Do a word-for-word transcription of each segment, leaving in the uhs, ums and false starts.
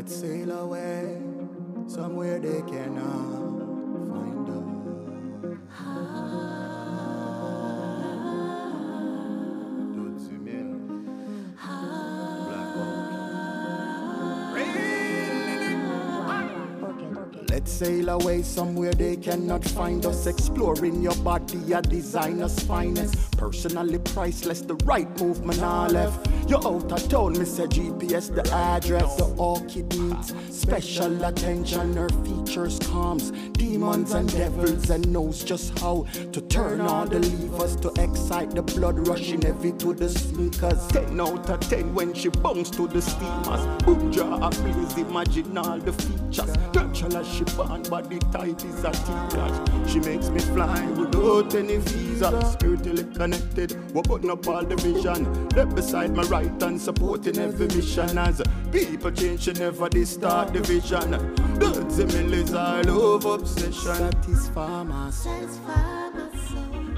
Let's sail away somewhere they cannot find us. Dudzy Mel, Black Orchid. Let's sail away somewhere they cannot find us. Exploring your body, a designer's finest. Personally priceless, the right movement I left. You're out of town, me say G P S the address. The orchid needs special attention. Her features calms demons and devils, and knows just how to turn all the levers to excite the blood rushing heavy to the sneakers. Ten out of ten when she bounces to the steamers. Buja a blaze, imagine all the features. Natural as she born, body tight is a teacher. She makes me fly without any visa. Spiritually connected, we're putting up all the vision. Left beside my right and supporting every mission. As people change, she never distort the vision. Dudzy Mel is our love obsession. Satisfy my soul.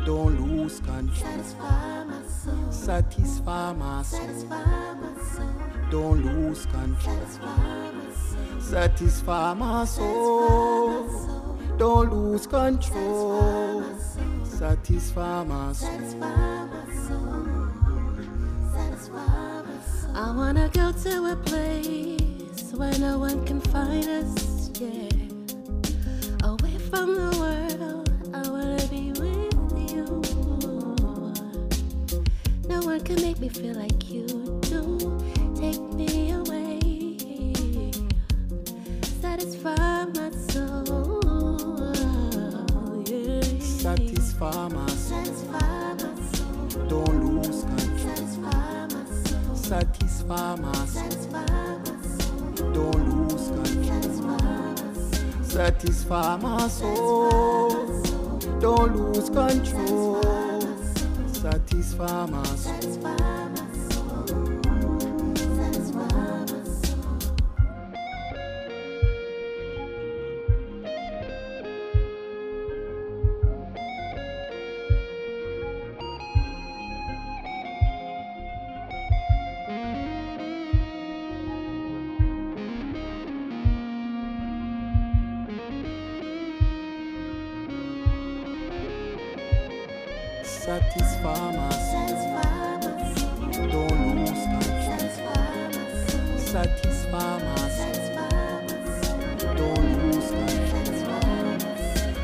Don't lose control. Satisfy my soul. Don't lose control. Satisfy my soul. Don't lose control. Satisfy my soul. I wanna go to a place where no one can find us, yeah. Away from the world, I wanna be with you. No one can make me feel like you do. Take me away, satisfy my soul, yeah. Satisfy my soul, satisfy my soul. Don't lose control, satisfy my soul. Satisfy Satisfy my soul. Don't lose control. Satisfy my soul. Don't lose control. Satisfy my soul.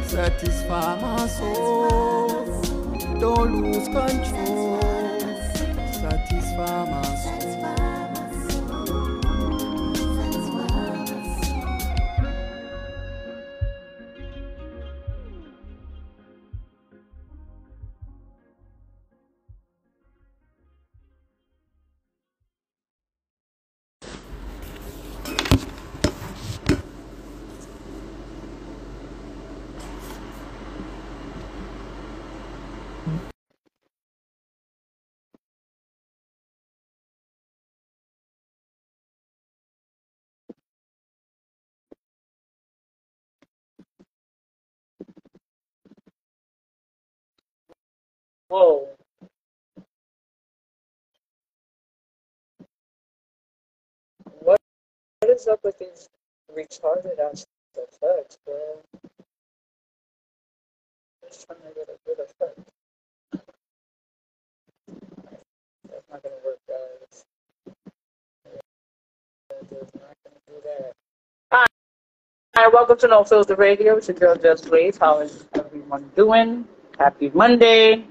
Satisfy my soul. Don't lose control. Satisfy my soul. Don't lose control. Satisfy my soul. Don't lose control. Satisfy my soul. Whoa. What, what is up with these retarded ass effects, bro? Just trying to get a good effect. That's not gonna work, guys. That's not gonna do that. Hi. Hi, welcome to No Filter Radio. It's your girl Just Blaze. How is everyone doing? Happy Monday.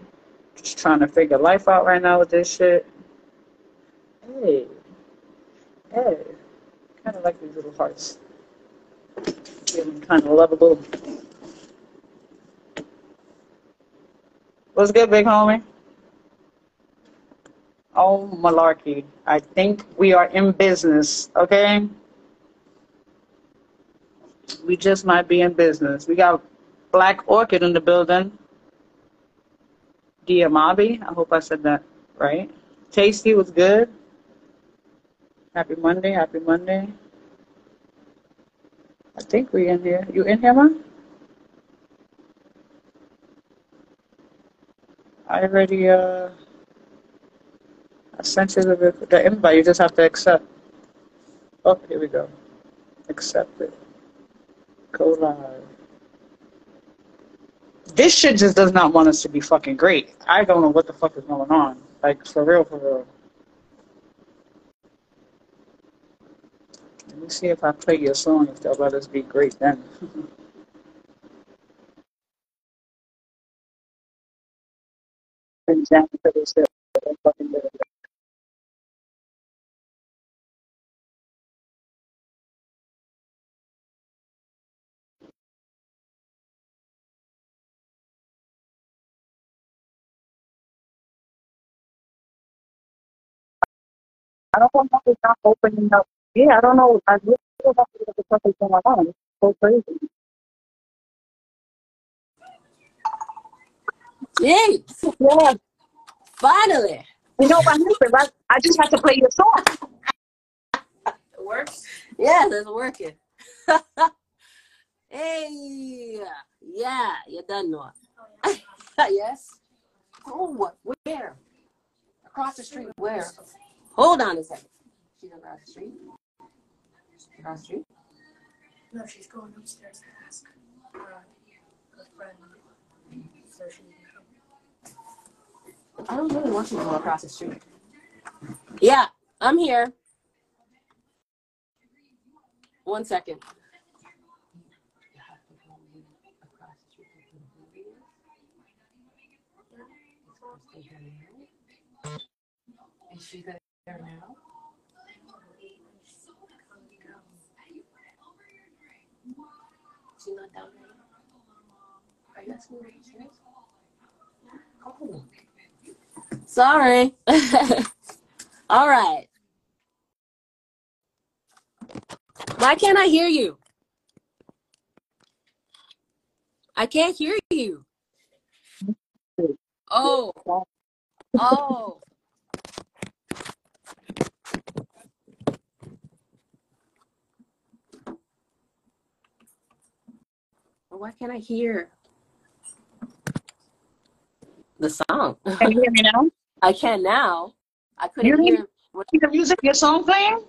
Just trying to figure life out right now with this shit. Hey. Hey. Kind of like these little hearts. Feeling kind of lovable. What's good, big homie? Oh, malarkey. I think we are in business, okay? We just might be in business. We got Black Orchid in the building. Diamabi, I hope I said that right. Tasty was good. Happy Monday, happy Monday. I think we in here. You in here, man? I already, uh, I sent you the, the invite. You just have to accept. Oh, here we go. Accept it. Go live. This shit just does not want us to be fucking great. I don't know what the fuck is going on. Like, for real, for real. Let me see if I play your song, if they'll let us be great then. I don't want to stop opening up. Yeah, I don't know. I really don't know what the fuck is going on. It's so crazy. Yay! Yeah. Finally. You know what happened, right? I just had to play your song. It works? Yeah, it's working. Hey. Yeah, you're done now. Yes? Oh, where? Across the street, where? Hold on a second. She's across the street. Across the street? No, she's going upstairs to ask her friend. So she can come. I don't really want you to go across the street. Yeah, I'm here. One second. Is she there? There now. She's not down there. Are you asking me what she is? Sorry. All right. Why can't I hear you? I can't hear you. Oh. Oh. Why can't I hear the song? Can you hear me now? I can now. I couldn't you hear what... the music, your song playing?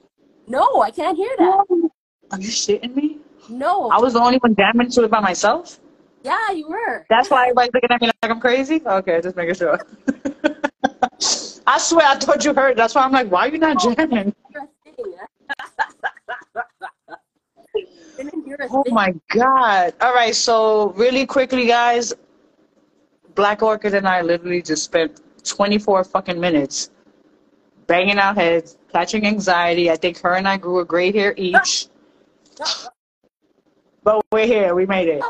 No, I can't hear that. No. Are you shitting me? No. I was the only one jamming to it by myself? Yeah, you were. That's why everybody's looking at me like I'm crazy? Okay, just making sure. I swear, I thought you heard. That's why I'm like, why are you not oh, jamming? Oh my God. All right, so really quickly, guys, Black Orchid and I literally just spent twenty-four fucking minutes banging our heads, catching anxiety. I think her and I grew a gray hair each. But we're here. We made it.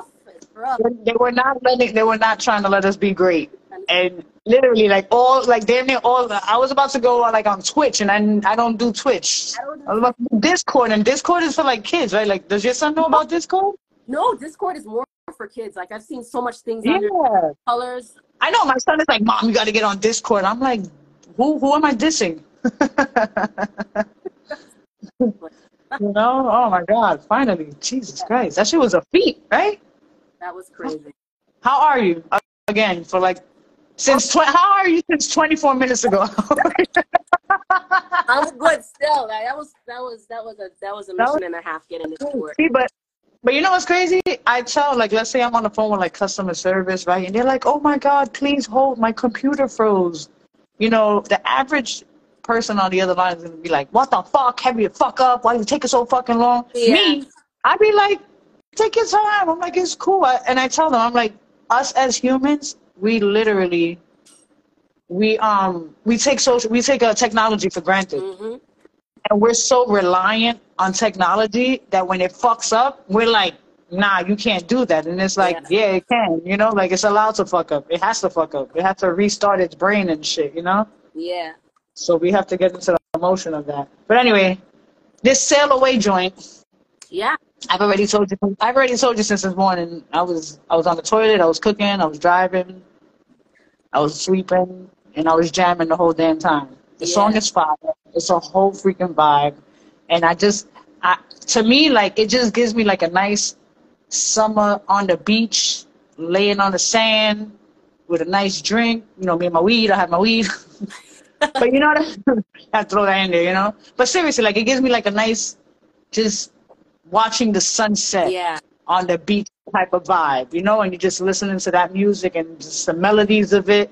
They were not letting, they were not trying to let us be great. And literally, like, all, like, damn near all, I was about to go, like, on Twitch, and I, I don't do Twitch. I, don't do I was about to do Discord, and Discord is for, like, kids, right? Like, does your son know about Discord? No, Discord is more for kids. Like, I've seen so much things yeah. under colors. I know. My son is like, Mom, you got to get on Discord. I'm like, who who am I dissing? You know? Oh, my God. Finally. Jesus yeah. Christ. That shit was a feat, right? That was crazy. How are you? Again, for, like, Since tw how are you since twenty-four minutes ago? I'm good still. Like, that was that was that was a that was a mission was, and a half getting this to work. See, but but you know what's crazy? I tell, like, let's say I'm on the phone with, like, customer service, right? And they're like, "Oh my God, please hold. My computer froze." You know, the average person on the other line is gonna be like, "What the fuck? Have you fuck up? Why you taking so fucking long?" Yeah. Me, I'd be like, "Take your time." I'm like, "It's cool," I, and I tell them, I'm like, us as humans. We literally, we um, we take social, we take uh, technology for granted, mm-hmm. and we're so reliant on technology that when it fucks up, we're like, nah, you can't do that. And it's like, yeah, yeah it can, you know, like it's allowed to fuck up. It has to fuck up. It has to restart its brain and shit, you know. Yeah. So we have to get into the emotion of that. But anyway, this Sail Away joint. Yeah. I've already told you. I've already told you since this morning. I was I was on the toilet. I was cooking. I was driving. I was sleeping, and I was jamming the whole damn time. The yeah. song is fire. It's a whole freaking vibe, and I just, I to me, like, it just gives me like a nice summer on the beach, laying on the sand with a nice drink. You know, me and my weed. I have my weed, but you know, I throw that in there. You know, but seriously, like, it gives me like a nice just watching the sunset yeah. on the beach type of vibe, you know, and you're just listening to that music and just the melodies of it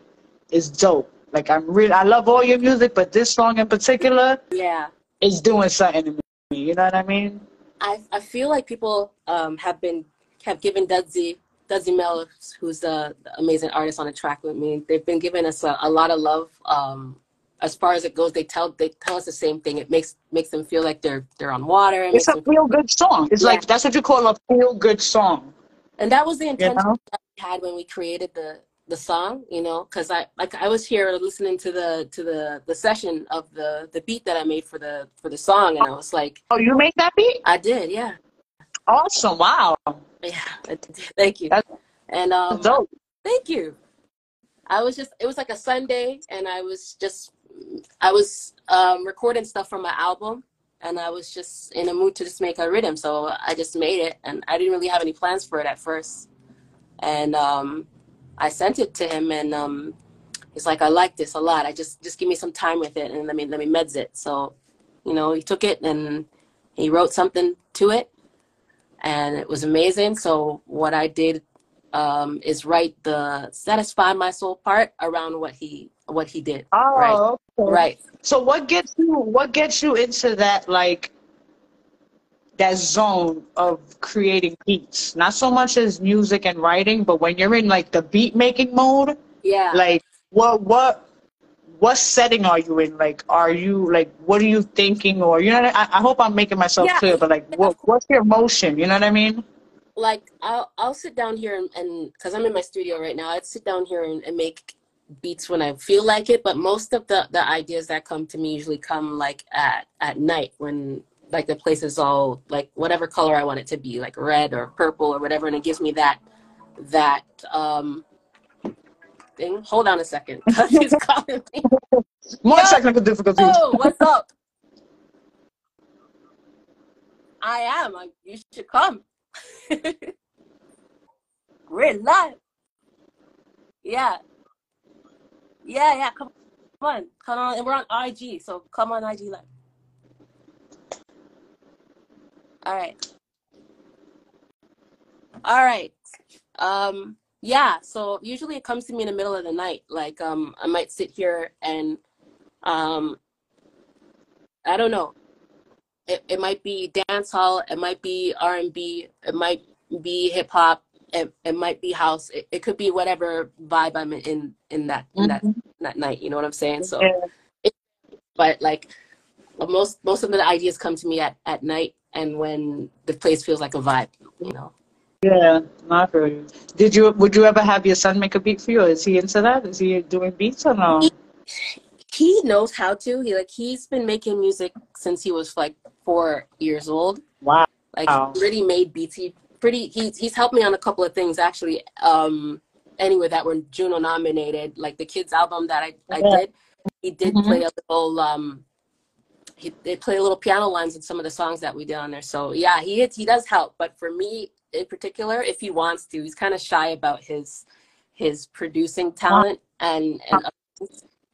is dope. Like, I'm really, I love all your music, but this song in particular yeah. is doing something to me, you know what I mean? I, I feel like people um, have been, have given Dudzy, Dudzy Mel, who's the amazing artist on the track with me, they've been giving us a, a lot of love. Um, as far as it goes, they tell they tell us the same thing. It makes makes them feel like they're they're on water. It it's a feel good song. It's yeah. like that's what you call a feel good song. And that was the intention you know? that we had when we created the the song. You know, because I like I was here listening to the to the the session of the the beat that I made for the for the song, and I was like, oh, you made that beat? I did, yeah. Awesome! Wow. Yeah, thank you. That's, and um, dope. Thank you. I was just, it was like a Sunday, and I was just, I was um, recording stuff from my album, and I was just in a mood to just make a rhythm, so I just made it, and I didn't really have any plans for it at first, and um, I sent it to him, and um, he's like, I like this a lot. I just, just give me some time with it, and let me, let me meds it. So, you know, he took it, and he wrote something to it, and it was amazing. So what I did um, is write the satisfy my soul part around what he what he did. Oh, right. Okay. Right. So what gets you what gets you into that like that zone of creating beats? Not so much as music and writing, but when you're in like the beat making mode. Yeah. Like what what what setting are you in? Like, are you like, what are you thinking? Or, you know what I, I hope I'm making myself yeah. clear, but like, what, what's your emotion? You know what I mean? Like, I'll, I'll sit down here and, and cause I'm in my studio right now, I'd sit down here and, and make beats when I feel like it. But most of the, the ideas that come to me usually come like at, at night when like the place is all like whatever color I want it to be, like red or purple or whatever. And it gives me that, that, um, thing. Hold on a second. He's calling me. More oh, technical difficulties. Oh, what's up? I am. I, you should come. We're live. Yeah. Yeah, yeah. Come on. Come on. And we're on I G, so come on I G Live. All right. All right. Um. Yeah, so usually it comes to me in the middle of the night. Like, um, I might sit here and, um, I don't know. It, it might be dance hall. It might be R and B. It might be hip hop. It, it might be house. It, it could be whatever vibe I'm in in that in that, mm-hmm. that night. You know what I'm saying? So, yeah. it, but like most most of the ideas come to me at, at night and when the place feels like a vibe, you know. Yeah, not really. Did you? Would you ever have your son make a beat for you? Is he into that? Is he doing beats or no? He, he knows how to. He like he's been making music since he was like four years old. Wow! Like he really made beats. He pretty. He's he's helped me on a couple of things actually. Um, anyway, that were Juno nominated. Like the kids album that I I yeah. did. He did mm-hmm. play a little um. He they play a little piano lines in some of the songs that we did on there. So yeah, he he does help. But for me, in particular, if he wants to, he's kind of shy about his his producing talent and, and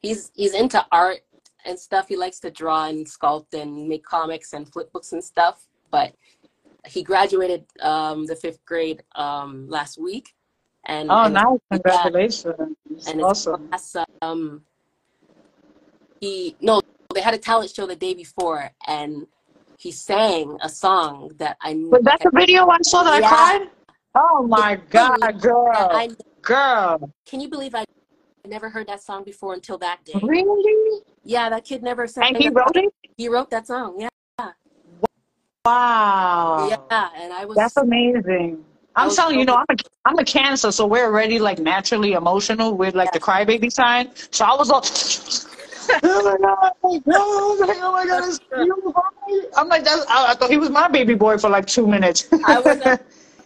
he's he's into art and stuff. He likes to draw and sculpt and make comics and flip books and stuff, but he graduated um the fifth grade um last week and oh and nice congratulations and awesome class, um he no they had a talent show the day before and he sang a song that I knew. Was that the video I saw that yeah. I cried? Oh my God, girl. I, girl. Can you believe I never heard that song before until that day? Really? Yeah, that kid never sang. And he wrote it? He wrote that song, yeah. Wow. Yeah, and I was. That's amazing. I'm telling you, you know, I'm a, I'm a Cancer, so we're already like naturally emotional with like yeah. the crybaby sign. So I was all. Oh my God! Oh my God! It's you, boy. I'm like, that's, I, I thought he was my baby boy for like two minutes. I was like,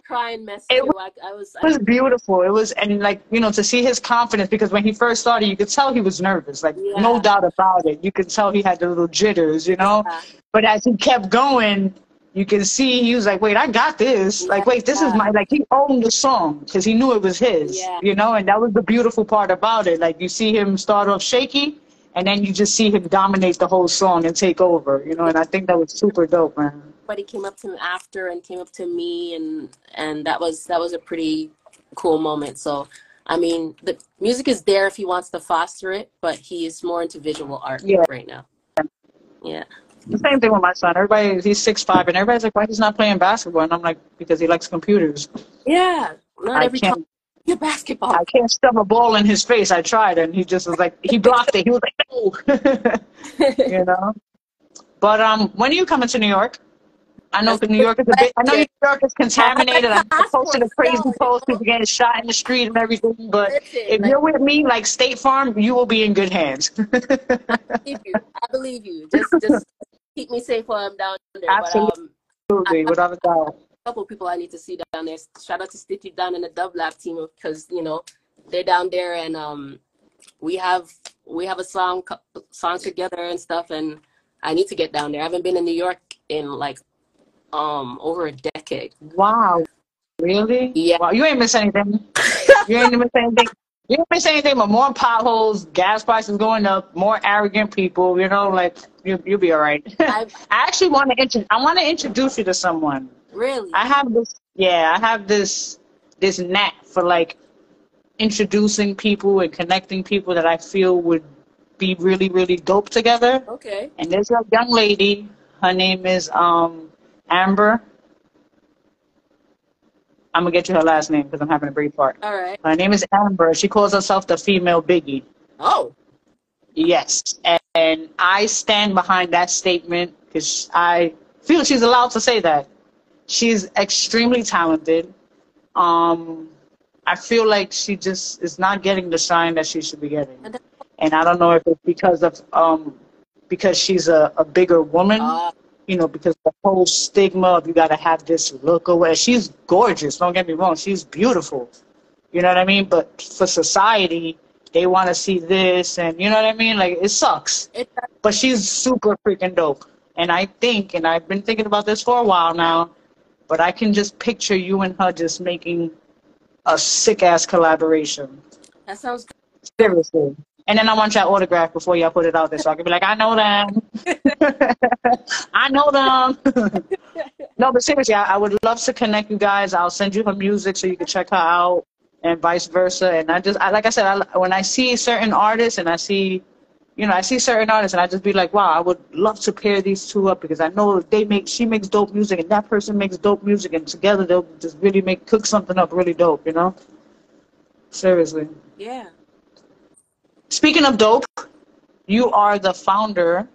crying, messy. It was, like, I was, it was beautiful. It was, and like you know, to see his confidence because when he first started, you could tell he was nervous, like yeah. no doubt about it. You could tell he had the little jitters, you know. Yeah. But as he kept going, you can see he was like, wait, I got this. Yeah. Like, wait, this is my, like he owned the song because he knew it was his, yeah. you know. And that was the beautiful part about it. Like you see him start off shaky. And then you just see him dominate the whole song and take over, you know, and I think that was super dope, man. everybody came up to me after and came up to me, and and that was that was a pretty cool moment. So I mean, the music is there if he wants to foster it, but he is more into visual art yeah. right now. Yeah. The same thing with my son. Everybody, he's six five, and everybody's like, why he's not playing basketball? And I'm like, because he likes computers. Yeah. Not I every time. Your basketball. I can't stuff a ball in his face. I tried, and he just was like, he blocked it. He was like, no. You know? But um, when are you coming to New York? I know New York is a bit, I know New York is contaminated. I posted a crazy post, people getting shot in the street and everything. But if you're with me, like State Farm, you will be in good hands. I believe you. I believe you. Just, just keep me safe while I'm down there. Absolutely, but, um, without a doubt. A couple of people I need to see down there. Shout out to Sticky down in the Dub Lab team, because you know they're down there, and um, we have we have a song song together and stuff. And I need to get down there. I haven't been in New York in like. Um, over a decade. Wow, really? Yeah. Wow, you ain't miss anything. You ain't miss anything. You ain't miss anything but more potholes, gas prices going up, more arrogant people. You know, like you, you'll be all right. I actually want to introduce. I want to introduce you to someone. Really? I have this. Yeah, I have this this knack for like introducing people and connecting people that I feel would be really, really dope together. Okay. And there's a young lady. Her name is um. Amber, I'm going to get you her last name because I'm having a brain fart. All right. Her name is Amber. She calls herself the female Biggie. Oh. Yes. And, and I stand behind that statement because I feel she's allowed to say that. She's extremely talented. Um, I feel like she just is not getting the shine that she should be getting. And I don't know if it's because of um, because she's a, a bigger woman. Uh. You know, because the whole stigma of you got to have this look away. She's gorgeous. Don't get me wrong. She's beautiful. You know what I mean? But for society, they want to see this. And you know what I mean? Like, it sucks. It sucks. But she's super freaking dope. And I think, and I've been thinking about this for a while now, but I can just picture you and her just making a sick-ass collaboration. That sounds good. Seriously. And then I want y'all autograph before y'all put it out there so I can be like, I know them. I know them. No, but seriously, I, I would love to connect you guys. I'll send you her music so you can check her out and vice versa. And I just, I, like I said, I, when I see certain artists and I see, you know, I see certain artists and I just be like, wow, I would love to pair these two up because I know they make, she makes dope music and that person makes dope music and together they'll just really make, cook something up really dope, you know? Seriously. Yeah. Speaking of dope, you are the founder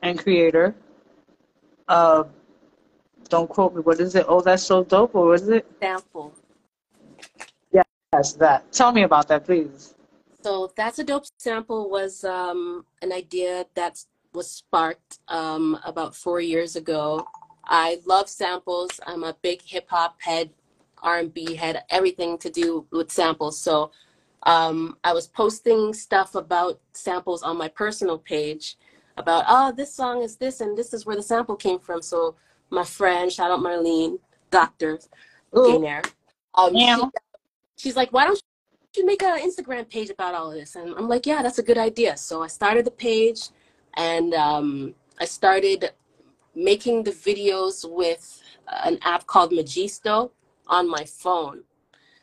and creator of, don't quote me, what is it? Oh, That's So Dope, or what is it? Sample. Yes, that. Tell me about that, please. So That's a Dope Sample was um, an idea that was sparked um, about four years ago. I love samples. I'm a big hip-hop head, R and B head, everything to do with samples. So Um, I was posting stuff about samples on my personal page about, oh, this song is this, and this is where the sample came from. So my friend, shout out Marlene Doctor, there, um, yeah. she, she's like, why don't you make an Instagram page about all of this? And I'm like, yeah, that's a good idea. So I started the page, and um, I started making the videos with an app called Magisto on my phone.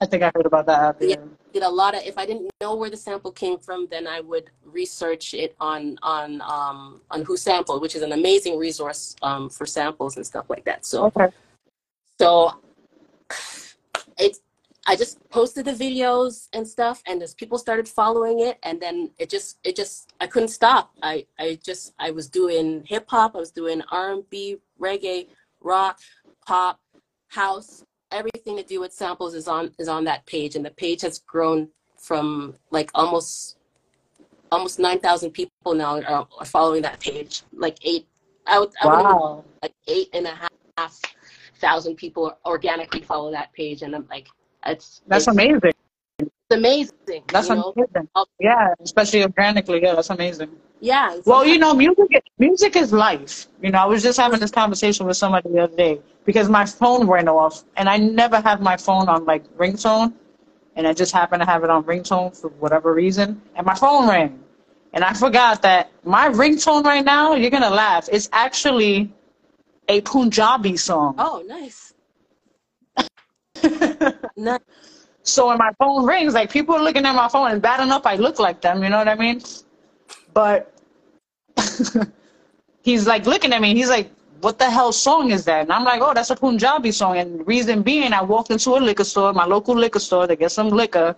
I think I heard about that app. Yeah. Did a lot of, if I didn't know where the sample came from, then I would research it on on um, on Whosampled, which is an amazing resource um, for samples and stuff like that. So, okay. so it, I just posted the videos and stuff, and as people started following it, and then it just it just I couldn't stop. I I just I was doing hip hop, I was doing R and B, reggae, rock, pop, house. Everything to do with samples is on is on that page, and the page has grown from like almost almost nine thousand people now are, are following that page. Like eight, I would, wow. I would know, like eight and a half thousand people organically follow that page, and I'm like, it's that's it's, amazing. It's amazing. That's you know? amazing. Yeah, especially organically. Yeah, that's amazing. Yeah. Well, amazing. You know, music music is life. You know, I was just having this conversation with somebody the other day. Because my phone ran off, and I never have my phone on, like, ringtone, and I just happen to have it on ringtone for whatever reason, and my phone rang, and I forgot that my ringtone right now, you're going to laugh, it's actually a Punjabi song. Oh, nice. Nice. So when my phone rings, like, people are looking at my phone, and bad enough I look like them, you know what I mean? But he's like looking at me, and he's like, what the hell song is that? And I'm like, oh, that's a Punjabi song. And reason being, I walked into a liquor store, my local liquor store, to get some liquor,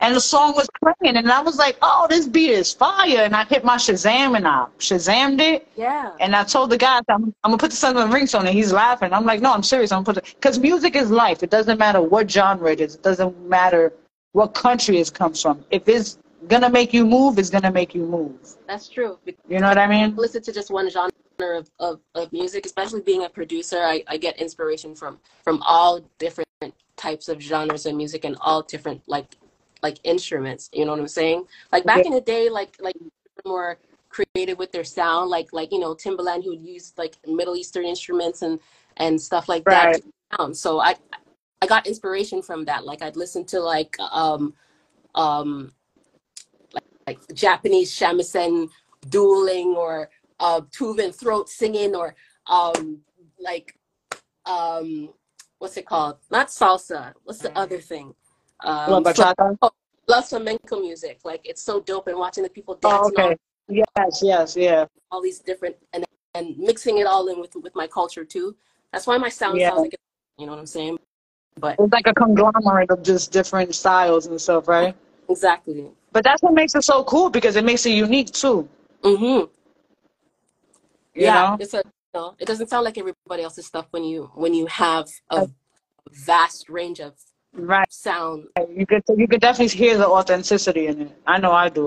and the song was playing, and I was like, oh, this beat is fire. And I hit my Shazam, and I Shazammed it. Yeah. And I told the guy, I'm, I'm going to put the Sun and Rings on it. He's laughing. I'm like, no, I'm serious. I'm putting, because music is life. It doesn't matter what genre it is. It doesn't matter what country it comes from. If it's going to make you move, it's going to make you move. That's true. You know what I mean? Listen to just one genre. Of, of, of music, especially being a producer, I, I get inspiration from from all different types of genres of music and all different like like instruments, you know what I'm saying? Like back in the day, like like more creative with their sound, like like you know, Timbaland, who would use like Middle Eastern instruments and and stuff like right. that. So I I got inspiration from that. Like I'd listen to like um um like, like Japanese shamisen dueling, or Uh, Tuvan throat singing, or um, like um, what's it called? Not salsa. What's the other thing? Um, Bachata. Oh, love flamenco music. Like it's so dope, and watching the people dance. Oh, okay. All, yes, yes, yeah. All these different, and and mixing it all in with with my culture too. That's why my sound yeah. sounds like, you know what I'm saying? But it's like a conglomerate of just different styles and stuff, right? Exactly. But that's what makes it so cool, because it makes it unique too. Mm-hmm. You yeah, know? It's a, you know, it doesn't sound like everybody else's stuff when you when you have a vast range of right. sound. You could you could definitely hear the authenticity in it. I know I do,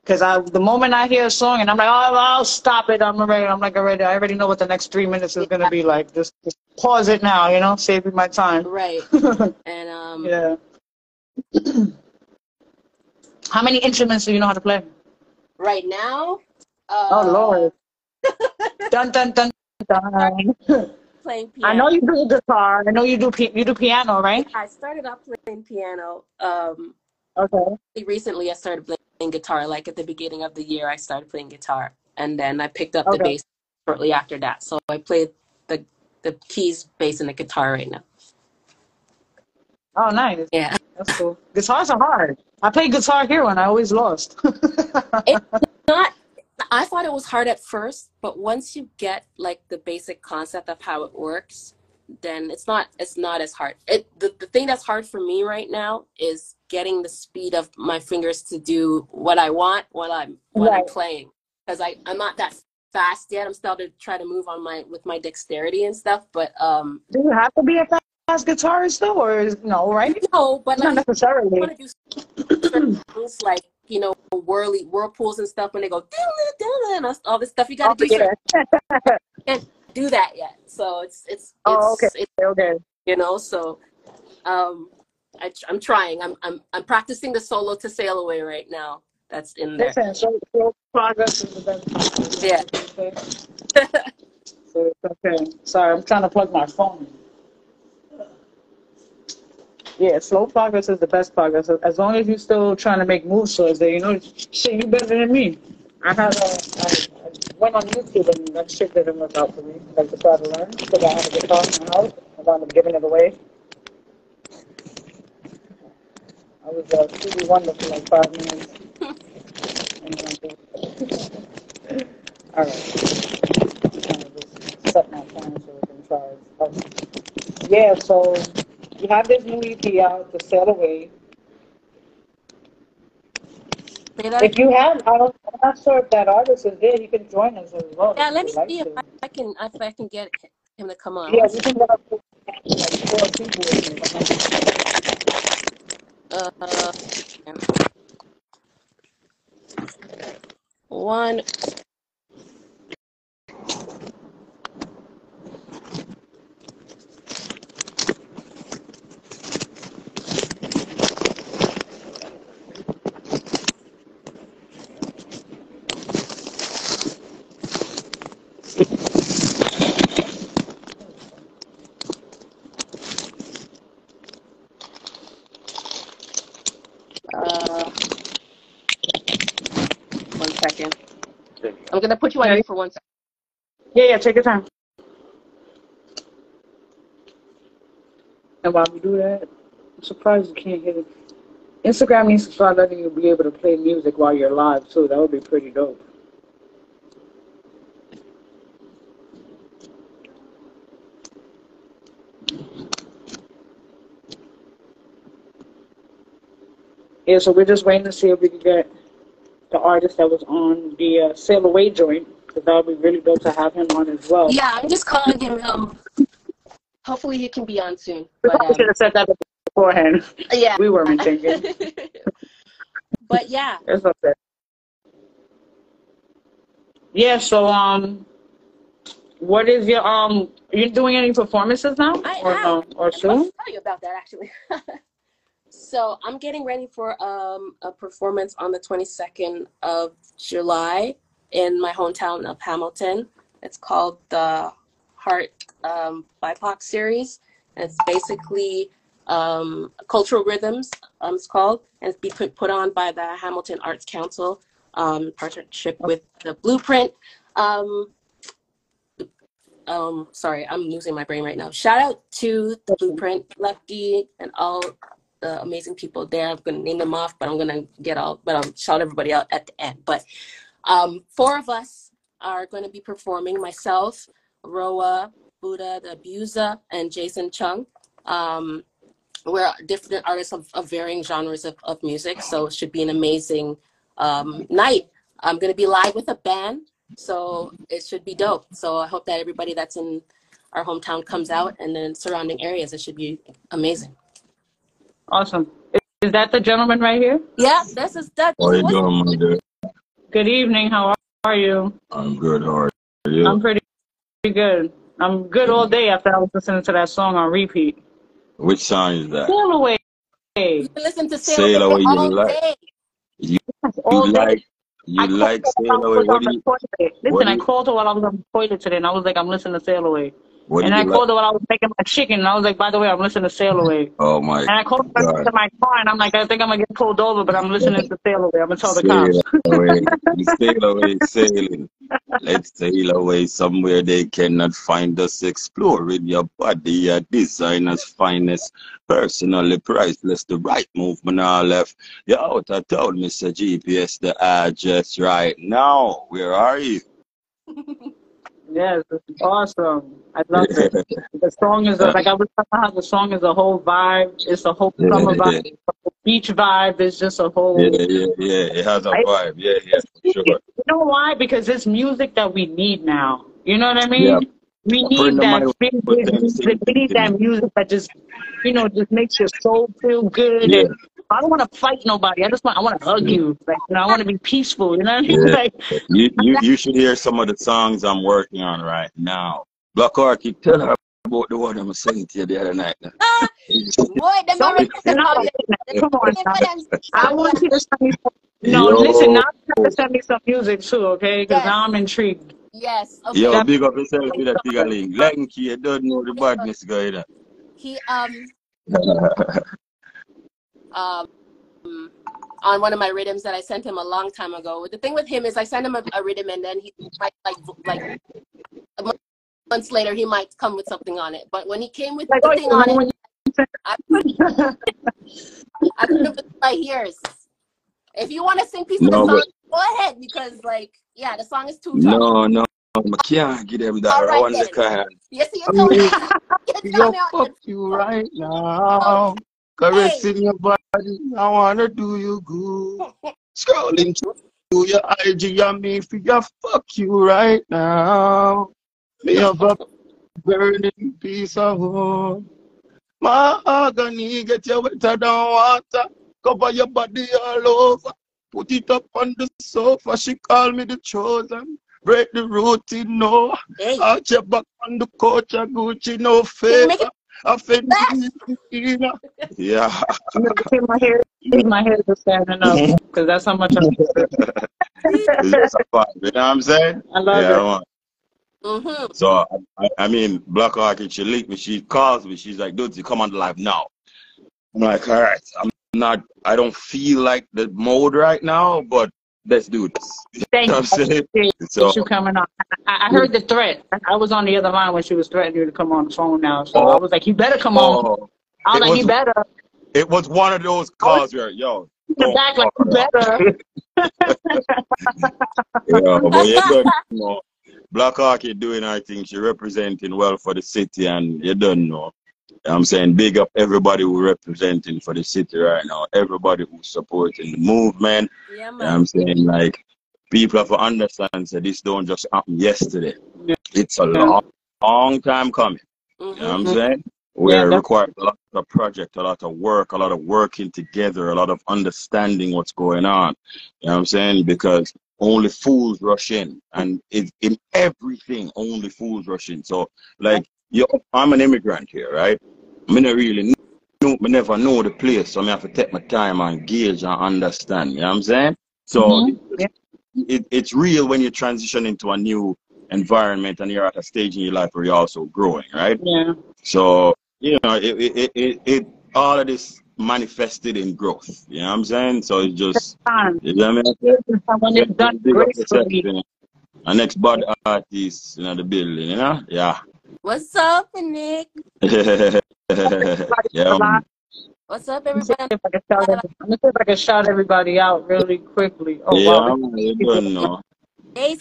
because I the moment I hear a song and I'm like, oh, I'll stop it. I'm already I'm like already I already know what the next three minutes is yeah. gonna be like. Just, just pause it now, you know, saving my time. Right. And um. Yeah. How many instruments do you know how to play? Right now. Uh, oh Lord. Dun dun dun dun. Playing piano. I know you do guitar. I know you do you do piano, right? Yeah, I started off playing piano. Um, okay. Recently, I started playing guitar. Like at the beginning of the year, I started playing guitar, and then I picked up okay. the bass shortly after that. So I played the the keys, bass, and the guitar right now. Oh, nice. Yeah, that's cool. Guitars are hard. I played guitar here and I always lost. It's not. I thought it was hard at first, but once you get like the basic concept of how it works, then it's not it's not as hard. It the, the thing that's hard for me right now is getting the speed of my fingers to do what I want while I'm while right. I'm playing, because I I'm not that fast yet. I'm still to try to move on my with my dexterity and stuff. But um, do you have to be a fast guitarist though, or is, no? Right? No, but like, not necessarily. I want to do certain things like, you know, whirly whirlpools and stuff when they go and all this stuff. You gotta oh, do yeah. sure. Can't do that yet. So it's it's, oh, it's, okay. it's okay. You know, so um, I, I'm trying. I'm I'm I'm practicing the solo to Sail Away right now. That's in there. Listen, so, so progress is the best. Yeah. Okay. So it's okay. Sorry, I'm trying to plug my phone. Yeah, slow progress is the best progress. As long as you're still trying to make moves towards there, you know, shit, you better than me. I had a, I, I went on YouTube and that shit didn't work out for me. Like, just tried to learn, because I had a guitar in my house, I wound up giving it away. I was uh, truly wonderful for like five minutes. All right. I'm trying to just set my time so we can try it. Oh. Yeah, so... you have this new E P out, The Sail Away. If you have, I don't, I'm not sure if that artist is there. You can join us as well. Yeah, let me like see to. if I can if I can get him to come on. Yeah, we can get up to like four people. Uh, yeah. One. I'm gonna put you on mute for one second. Yeah, yeah, take your time. And while we do that, I'm surprised you can't hit it. Instagram needs to start letting you be able to play music while you're live, too. That would be pretty dope. Yeah, so we're just waiting to see if we can get the artist that was on the uh, Sail Away joint, because that would be really dope to have him on as well. Yeah, I'm just calling him. Um, hopefully he can be on soon. We but, um, should have said that beforehand. Yeah. We weren't thinking. But yeah. It's okay. Yeah, so um, what is your, um, are you doing any performances now? I or, am. Um, or soon? I was going to tell you about that, actually. So I'm getting ready for um, a performance on the twenty-second of July in my hometown of Hamilton. It's called the Heart um, B I P O C series. And it's basically um, cultural rhythms, um, it's called. And it's being put on by the Hamilton Arts Council um, in partnership with the Blueprint. Um, um, sorry, I'm losing my brain right now. Shout out to the Blueprint, Lefty, and all the amazing people there. I'm gonna name them off, but I'm gonna get all, but I'll shout everybody out at the end. But um, four of us are gonna be performing: myself, Roa, Buddha, the Buza, and Jason Chung. Um, we're different artists of, of varying genres of, of music, so it should be an amazing um, night. I'm gonna be live with a band, so it should be dope. So I hope that everybody that's in our hometown comes out, and then surrounding areas. It should be amazing. Awesome. Is that the gentleman right here? Yeah, that's his. How are you doing, my dear? Good evening. How are you? I'm good. How are you? I'm pretty, pretty good. I'm good all day after I was listening to that song on repeat. Which song is that? Sail Away. You can listen to Sail, Sail Away, Away all you like. Day. You, you like, you like Sail Away. What do you, listen, what do you, I called her while I was on the toilet today, and I was like, I'm listening to Sail Away. What and I like? called her while I was making my chicken, and I was like, by the way, I'm listening to Sail Away. Oh, my God. And I called her to my car, and I'm like, I think I'm going to get pulled over, but I'm listening to Sail Away. I'm going to tell the cops. Sail away, sailing. Let's sail away somewhere they cannot find us. Explore with your body, your designer's finest. Personally priceless, the right movement or left. You're out of town, Mister G P S, the address right now. Where are you? Yes, it's awesome. I love it. The song is a, like I was talking about. The song is a whole vibe. It's a whole summer yeah, vibe. Yeah. The beach vibe is just a whole. Yeah, yeah, yeah. It has a vibe. Yeah, yeah, for sure. You know why? Because it's music that we need now. You know what I mean? Yeah. We need that. We need that music that just, you know, just makes your soul feel good. Yeah. And I don't want to fight nobody. I just want. I want to hug you. Like, you know, I want to be peaceful. You know what I mean? Yeah. Like, you, you, you should hear some of the songs I'm working on right now. Black Orchid, tell her about the one I'm singing to you the other night. Boy, them already come on. Now. I want you to send me. Some, no, Yo. listen. Now you have to send me some music too, okay? Because yes. now I'm intrigued. Yes. Okay. Yo, big up yourself with that figurine. Lanky, you don't know the badness guy there. He um. Um, on one of my rhythms that I sent him a long time ago. The thing with him is I send him a, a rhythm, and then he might like like months later he might come with something on it. But when he came with like, something oh, on it, I put it with my ears. If you want to sing piece of no, the song, but, go ahead, because like yeah, the song is too tough. No, no, I can't get every dollar. Right, I can. Yes, you told me. You fuck you right now. Caressing hey. your body, I wanna do you good. Scrolling through your I G, I mean, for your fuck you right now. Me have a burning piece of home. My agony get you wetter than water. Cover your body all over. Put it up on the sofa. She call me the chosen. Break the routine, no. Hey. I check back on the coach, I Gucci, no favor. I feel yeah. My hair, my hair is standing up because that's how much I'm. It's a vibe, you know what I'm saying? I love yeah, it. Mm-hmm. So I, I mean, Black Orchid, she linked me. She calls me. She's like, "Dude, you come on the live now." I'm like, "All right, I'm not. I don't feel like the mode right now, but let's do this." You Thank know what you. I'm so, you coming on. I, I heard the threat. I was on the other line when she was threatening you to come on the phone now. So oh, I was like, you better come oh, on. I was like, you better. It was one of those calls where, yo. The back like, you better. Yeah, but you know, Black Orchid doing her thing. She representing well for the city, and you don't know. I'm saying big up everybody who representing for the city right now. Everybody who's supporting the movement. Yeah, man. I'm saying like people have to understand that this don't just happen yesterday. Yeah. It's a long, long time coming. Mm-hmm. You know what I'm saying? Where yeah, it requires a lot of project, a lot of work, a lot of working together, a lot of understanding what's going on. You know what I'm saying? Because only fools rush in, and it, in everything, only fools rush in. So like. Yo, I'm an immigrant here, right? I mean, I really know, I never know the place, so I have to take my time and gauge and understand, you know what I'm saying? So mm-hmm. it, it, it's real when you transition into a new environment and you're at a stage in your life where you're also growing, right? Yeah. So, you know, it, it, it, it all of this manifested in growth, you know what I'm saying? So it's just, you know what I mean? Done gracefully. Our next bad artist in you know, the building, you know? Yeah. What's up, Nick? Yeah. What's up, everybody? I'm gonna see if I can shout everybody out really quickly. Oh, yeah, wow. I don't know. I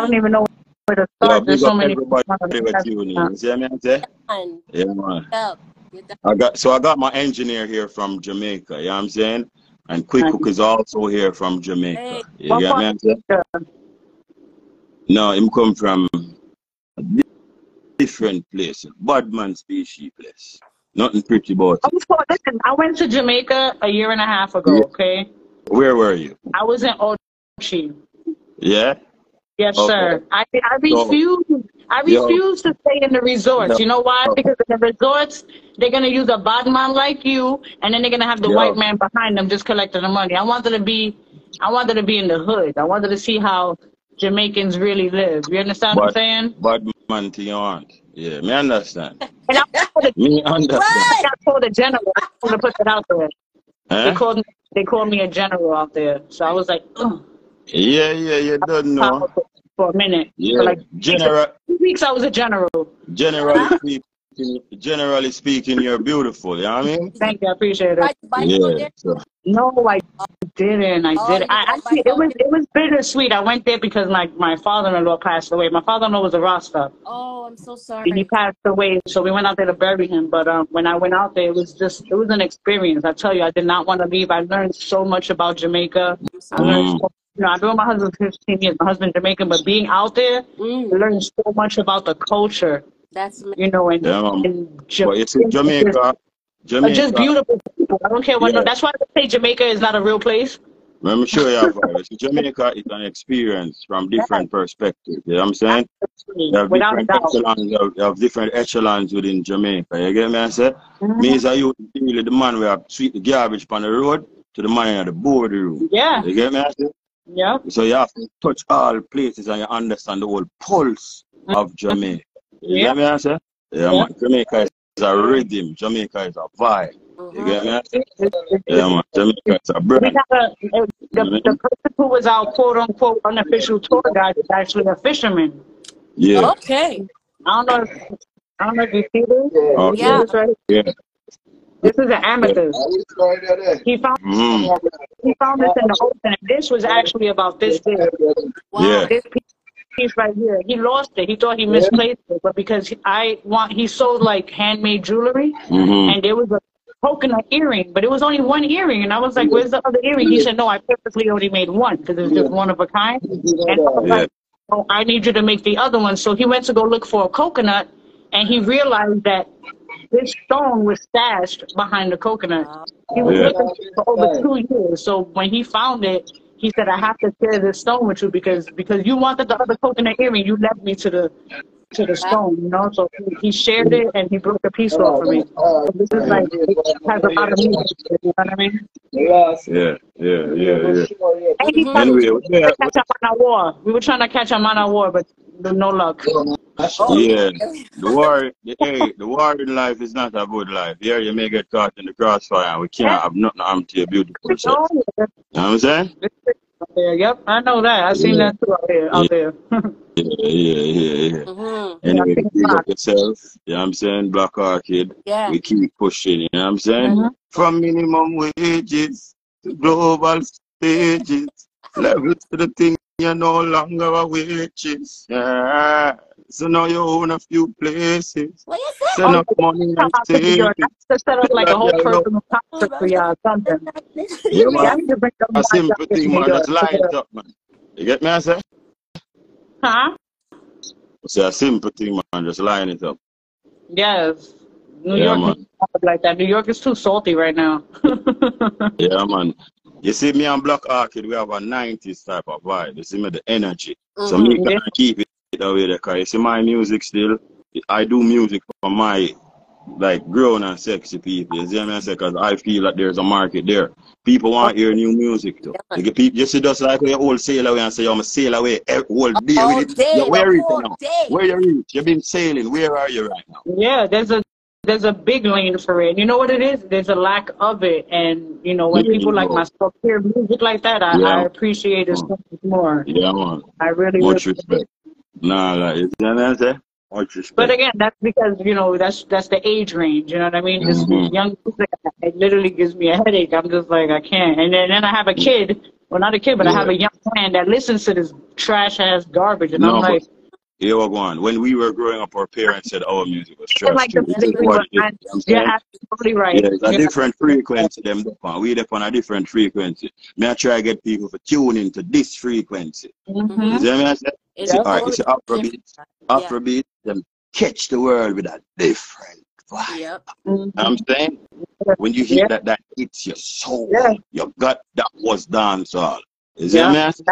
don't even know where to start. Yeah, there's so many people. You see what I'm saying? Yeah, man. I got so I got my engineer here from Jamaica. You know what I'm saying? And Quick Cook is also here from Jamaica. You know what I'm saying? No, him come from. Different place, Budman species place. Nothing pretty about it. Oh, listen, I went to Jamaica a year and a half ago, yeah. Okay? Where were you? I was in Ochi. Yeah? Yes, okay. Sir. I, I refuse, so, I refuse yo, to stay in the resorts. No, you know why? No. Because in the resorts, they're going to use a Budman like you, and then they're going to have the yo. white man behind them just collecting the money. I wanted to be, I wanted to be in the hood. I wanted to see how Jamaicans really live. You understand but, what I'm saying? But man to your aunt. Yeah, me understand. And I told the, me understand. I told the general. I told to put that out there. Huh? They called me, they called me a general out there. So I was like, ugh. Yeah, yeah, you don't know. For a minute. Yeah, so like, general. Two weeks I was a general. Generally speaking, generally speaking, you're beautiful. You know what I mean? Thank you. I appreciate it. Yeah, so. No, I didn't. I didn't. I actually, it was it was bittersweet. I went there because my my father-in-law passed away. My father-in-law was a Rasta. Oh, I'm so sorry. And he passed away, so we went out there to bury him. But um, when I went out there, it was just it was an experience. I tell you, I did not want to leave. I learned so much about Jamaica. I learned, so, you know, I've been with my husband for fifteen years. My husband's Jamaican, but being out there, mm. I learned so much about the culture. That's you know, and, yeah, um, and Jamaica. It's in Jamaica. Jamaica. Just beautiful people. I don't care what. Yeah. No, that's why I say Jamaica is not a real place. I'm sure you have. Jamaica is an experience from different yeah. perspectives. You know what I'm saying? You have, different echelons, you, have, you have different echelons within Jamaica. You get me? I said, mm-hmm. means that you really the man where I sweep the garbage on the road to the man at the boardroom. Yeah. You get me? I said? Yeah. So you have to touch all places and you understand the whole pulse mm-hmm. of Jamaica. You yeah. get me? I said? Yeah, yeah. Jamaica is It's a rhythm. Jamaica is a vibe. Mm-hmm. You get me? Yeah, man. Jamaica is a brand. The, the person who was our quote unquote unofficial tour guide is actually a fisherman. Yeah. Okay. I don't know. If, I don't know if you see this. Okay. Yeah. This, right? Yeah. This is an amethyst. He found. Mm. He found this in the ocean. This was actually about this big. Wow. Yeah. This piece He's right here. He lost it. He thought he misplaced it, but because I want, he sold like handmade jewelry, mm-hmm. and there was a coconut earring, but it was only one earring, and I was like, "Where's the other earring?" He said, "No, I purposely only made one because it was just one of a kind." And I was like, "Oh, I need you to make the other one." So he went to go look for a coconut, and he realized that this stone was stashed behind the coconut. He was yeah. looking for over two years. So when he found it. He said, "I have to share this stone with you because because you wanted the other coconut earring. You left me to the to the stone, you know." So he, he shared it and he broke a piece oh, off for me. Oh, so this is like it has a lot of meaning. You know what I mean? Yeah, yeah, yeah, yeah. And he anyway, was yeah. to catch up on our war. We were trying to catch up on our war, but no luck. Yeah, the war, the, hey, the war in life is not a good life. Here you may get caught in the crossfire, and we can't have nothing to your beautiful self. You know what I'm saying? there. Yep, I know that. I've seen yeah. that too out here. Out yeah. there. yeah, yeah, yeah, yeah. Mm-hmm. Anyway, yeah, big up yourself. You know what I'm saying? Black Orchid. Yeah. We keep pushing, you know what I'm saying? Mm-hmm. From minimum wages to global stages, level to the thing you're no longer a waitress. Yeah. So now you own a few places. What is that? Send oh, up money and save it. That's set up like a whole personal concert for y'all, something. Yeah, man. A simple thing, man. Just light it up, man. You get me, I say? Huh? It's a simple thing, man. Just line it up. Yes. New yeah, York man. Is like that. New York is too salty right now. Yeah, man. You see, me and Black Orchid, we have a nineties type of vibe. You see me, the energy. Mm-hmm. So me can keep it. Away there, cause you see my music still. I do music for my like grown and sexy people. You see what I mean? Cause I feel that there's a market there. People want to hear new music too. Yeah. Like, people, you see, just like your old sail away and say, I'm a sail away all day all with it. Day, yeah, where is it now? Day. Where you reach? You've been sailing. Where are you right now? Yeah, there's a there's a big lane for it. You know what it is? There's a lack of it, and you know when yeah, people like know. myself hear music like that, I, yeah. I appreciate it so much more. Yeah, man. I really much really respect. Nah, like, you know what I'm saying? But again, that's because, you know, that's that's the age range, you know what I mean? This mm-hmm. young music, it literally gives me a headache. I'm just like, I can't. And then, then I have a kid, well, not a kid, but yeah. I have a young man that listens to this trash-ass garbage, and no, I'm like... Here we're going. When we were growing up, our parents said our music was trash. Like the music was it, yeah, absolutely right. Yeah, it's a yeah. different frequency. Them we up on a different frequency. May I try to get people to tune into this frequency? Mm-hmm. You see what I said? It's all right. It's an Afrobeat. Afrobeat. Yeah. Them catch the world with a different vibe. Yep. Mm-hmm. I'm saying when you hear yeah. that, that hits your soul. Yeah. Your gut. That was dancehall. You see what I said?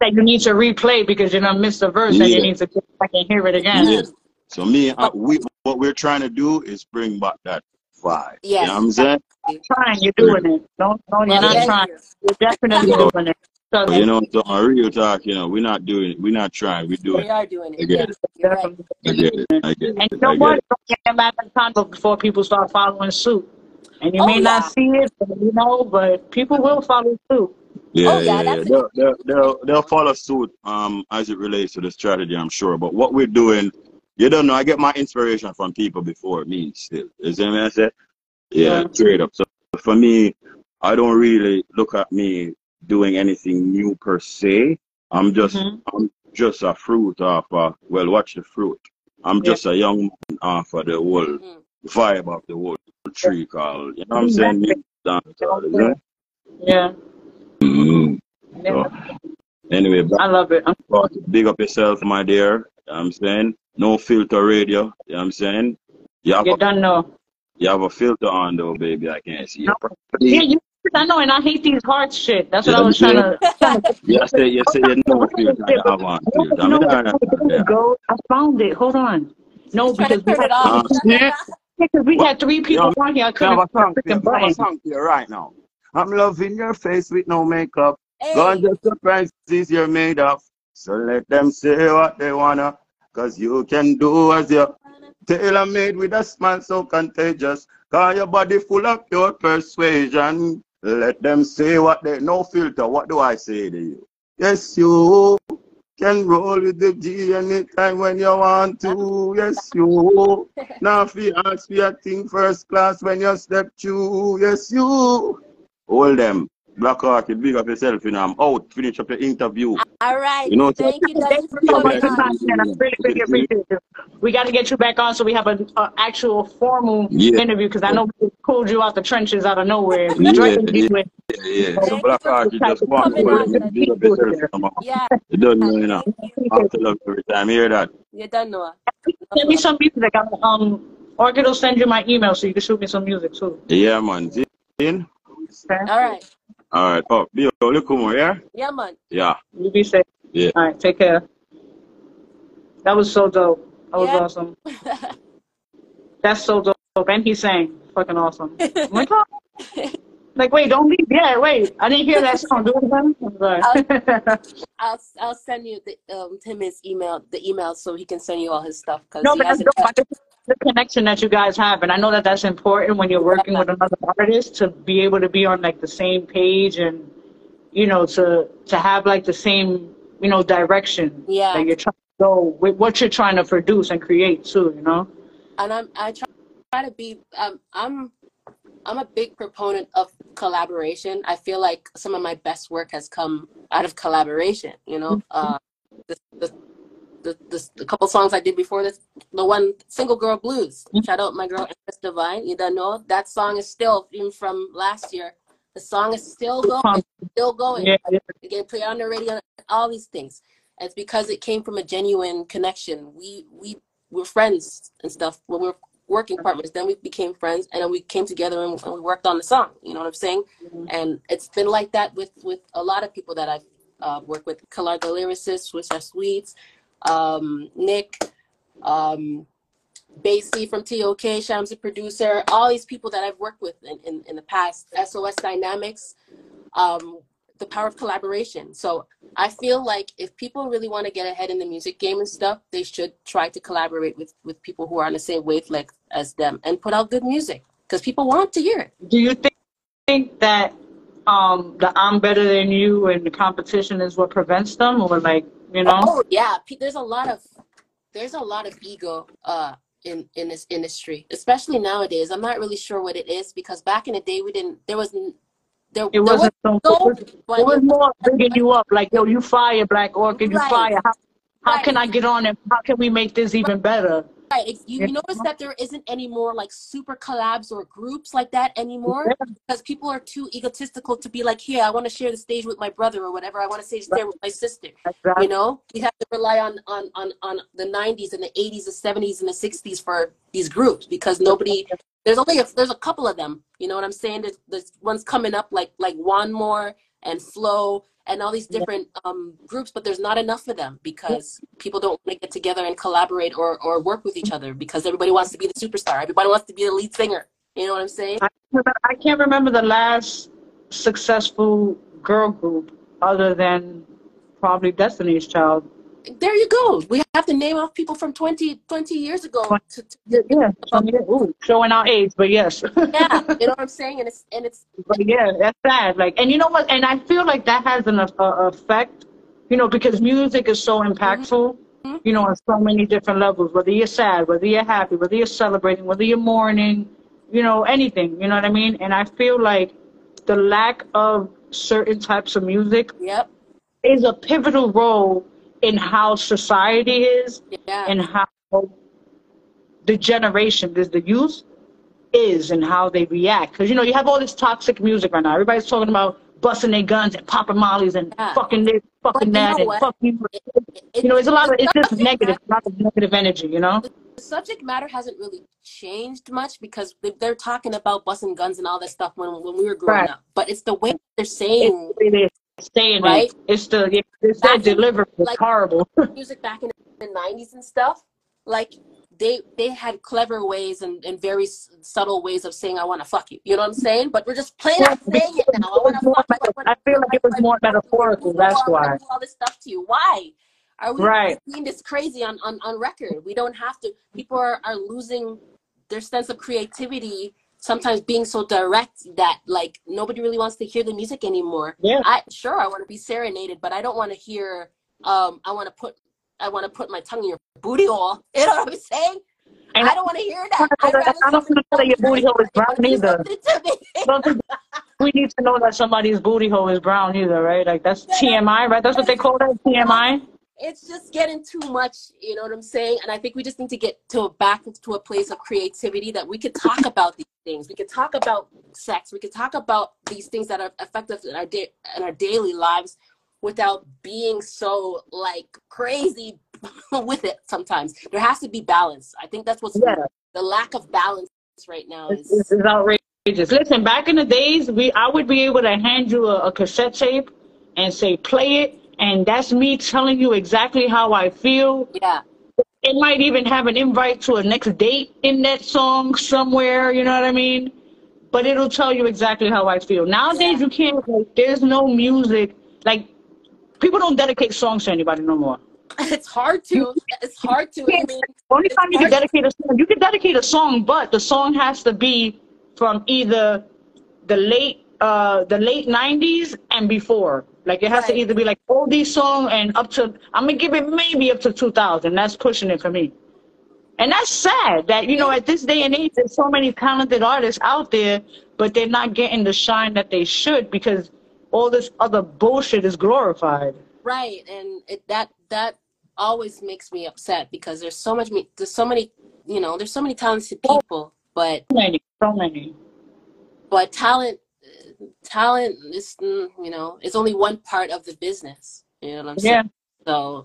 That you need to replay because you don't miss the verse yeah. and you need to get back and hear it again. Yeah. So me, I, we, what we're trying to do is bring back that vibe. Yes. You know what I'm saying? You're trying, you're doing it. Don't, don't, you're not trying. You're definitely so, doing it. So, you know, so on real talk, you know, we're not doing it. We're not trying. We're doing it. We are doing it. I get it. Right. I get it. I get it. And you know what? Don't get back in time before people start following suit. And you oh, may yeah. not see it, but, you know, but people will follow suit. Yeah, oh, yeah, yeah, yeah. They'll, they'll, they'll, they'll follow suit um, as it relates to the strategy, I'm sure. But what we're doing, you don't know, I get my inspiration from people before me still. You see what I said? Yeah, yeah, straight up. So for me, I don't really look at me doing anything new per se. I'm just mm-hmm. I'm just a fruit of, uh, well, watch the fruit. I'm yeah. just a young man off of the whole mm-hmm. vibe of the whole tree called, you know what I'm saying? Yeah. yeah. Mm-hmm. So, anyway, back, I love it. I'm back, big up yourself, my dear. You know what I'm saying? No filter radio. You know what I'm saying? You, have you a, don't know. You have a filter on, though, baby. I can't see no. you. Yeah, you, I know, and I hate these hard shit. That's what yeah, I was trying to. Yes, yeah, yes, yeah, you know what you're trying to have on. I, know, I, know, go. I found it. Hold on. No, because we had, um, because we had three people you know, on here. I couldn't have a song, have a song to you right now. I'm loving your face with no makeup. Hey. Gone the surprises you're made of. So let them say what they wanna. Cause you can do as you're tailor-made with a smile so contagious. Cause your body full of pure persuasion. Let them say what they... No filter, what do I say to you? Yes, you can roll with the G anytime when you want to. Yes, you. Now if you ask for a thing first class when you step through. Yes, you. Hold them. Black Orchid, big up yourself, you know. I'm out. Finish up your interview. All right. You know, thank so you guys for so much for talking. I really, really appreciate you. We got to get you back on so we have an actual formal yeah. interview because I know we pulled you out the trenches out of nowhere. Yeah, yeah, yeah, yeah. So Black Orchid just walked away. Big up yourself, you know. Yeah. You don't know, you know. I have to love every time. Hear that? You don't know. Send me some music. I'm, um, Orchid will send you my email so you can shoot me some music too. Yeah, man. In? Okay. All right. All right. Oh, be a little more, yeah? Yeah, man. Yeah. You be safe. Yeah. All right. Take care. That was so dope. That was yeah. awesome. That's so dope. And he sang. Fucking awesome. I'm like, oh. Like, wait, don't leave. Yeah, wait. I didn't hear that song. Do it again. I'll, I'll, I'll send you the, um, Tim his email, the email so he can send you all his stuff. Cause no, but that's dope. The connection that you guys have, and I know that that's important when you're working with another artist to be able to be on like the same page and you know, to to have like the same, you know, direction yeah. that you're trying to go with, what you're trying to produce and create too, you know. And I'm I try, try to be um, I'm I'm a big proponent of collaboration. I feel like some of my best work has come out of collaboration. You know, uh, the, the, the, the, the couple songs I did before this, the one Single Girl Blues, shout out my girl Divine. You don't know that song is still even from last year. The song is still going, still going. Yeah, yeah. You get put on the radio, all these things. It's because it came from a genuine connection. We we were friends and stuff when we were working partners. Then we became friends, and then we came together and, and we worked on the song. You know what I'm saying? Mm-hmm. And it's been like that with with a lot of people that I've uh, worked with: Calarga Lyricists, Swiss R, Sweets, um, Nick, um, Basie from T O K, Shams the producer, all these people that I've worked with in, in, in the past, S O S Dynamics, um, the power of collaboration. So I feel like if people really want to get ahead in the music game and stuff, they should try to collaborate with, with people who are on the same wavelength as them and put out good music because people want to hear it. Do you think, think that um, the I'm better than you and the competition is what prevents them, or like, you know? Oh, yeah. There's a lot of, there's a lot of ego. Uh, in in this industry, especially nowadays. I'm not really sure what it is, because back in the day we didn't, there wasn't there, it wasn't there was so it was, it was more bringing you up like, yo, you fire Black Orchid, you right. fire how, how right. can I get on and how can we make this even better, right? You, you notice that there isn't any more like super collabs or groups like that anymore, yeah. because people are too egotistical to be like, here, I want to share the stage with my brother, or whatever, I want to stage right. there with my sister, right. you know. We have to rely on on on on the nineties and the eighties, the seventies and the sixties for these groups, because nobody, there's only a, there's a couple of them, you know what I'm saying? There's, there's ones coming up like like One More and Flow and all these different yeah. um, groups, but there's not enough of them because people don't want to get together and collaborate or, or work with each other, because everybody wants to be the superstar. Everybody wants to be the lead singer. You know what I'm saying? I, I can't remember the last successful girl group other than probably Destiny's Child. There you go. We have to name off people from twenty, twenty years ago. To, to, yeah, yeah. Um, yeah. Ooh, showing our age, but yes. Yeah, you know what I'm saying? And it's, and it's. But yeah, that's sad. Like, and you know what? And I feel like that has an uh, effect, you know, because music is so impactful, mm-hmm. you know, on so many different levels, whether you're sad, whether you're happy, whether you're celebrating, whether you're mourning, you know, anything, you know what I mean? And I feel like the lack of certain types of music yep. is a pivotal role in how society is, yeah. and how the generation, the youth is, and how they react. Because, you know, you have all this toxic music right now. Everybody's talking about busting their guns and popping mollies and yeah. fucking this, fucking that, and fucking... It, it, it, you know, it's a lot of... It's just negative. Matter, a lot of negative energy, you know? The subject matter hasn't really changed much, because they're talking about busting guns and all that stuff when, when we were growing right. up. But it's the way they're saying... It, it saying right? it. It's the it's that delivery is like, horrible. Music back in the nineties and stuff, like they they had clever ways and, and very subtle ways of saying I want to fuck you. You know what I'm saying? But we're just plain out saying it now. I want to fuck. I, wanna, I feel like it was more metaphorical. That's why. All this stuff to you. Why are we right. seeing this crazy on, on on record? We don't have to. People are are losing their sense of creativity. Sometimes being so direct that like nobody really wants to hear the music anymore. Yeah. I sure I want to be serenaded, but I don't want to hear. Um, I want to put. I want to put my tongue in your booty hole. You know what I'm saying? And I don't want to hear that. I don't feel that your booty hole is brown either. We need to know that somebody's booty hole is brown either, right? Like that's T M I, right? That's what they call that, T M I. It's just getting too much, you know what I'm saying? And I think we just need to get to back to a place of creativity that we could talk about these things. We could talk about sex. We could talk about these things that are effective in our day in our daily lives without being so like crazy with it sometimes. There has to be balance. I think that's what's yeah. the lack of balance right now is this is outrageous. Listen, back in the days we I would be able to hand you a, a cassette tape and say play it. And that's me telling you exactly how I feel. Yeah. It might even have an invite to a next date in that song somewhere, you know what I mean? But it'll tell you exactly how I feel. Nowadays, yeah. you can't, like, there's no music. Like, people don't dedicate songs to anybody no more. It's hard to. It's hard to. I mean, only time you can dedicate a song, you can dedicate a song, but the song has to be from either the late uh, the late nineties and before. Like it has right. to either be like oldie song and up to, I'm gonna give it maybe up to two thousand. That's pushing it for me. And that's sad that, you know, at this day and age, there's so many talented artists out there, but they're not getting the shine that they should because all this other bullshit is glorified. Right. And it, that, that always makes me upset because there's so much, there's so many, you know, there's so many talented people, but so many, so many. But talent, talent is, you know, it's only one part of the business. You know what I'm saying? Yeah. So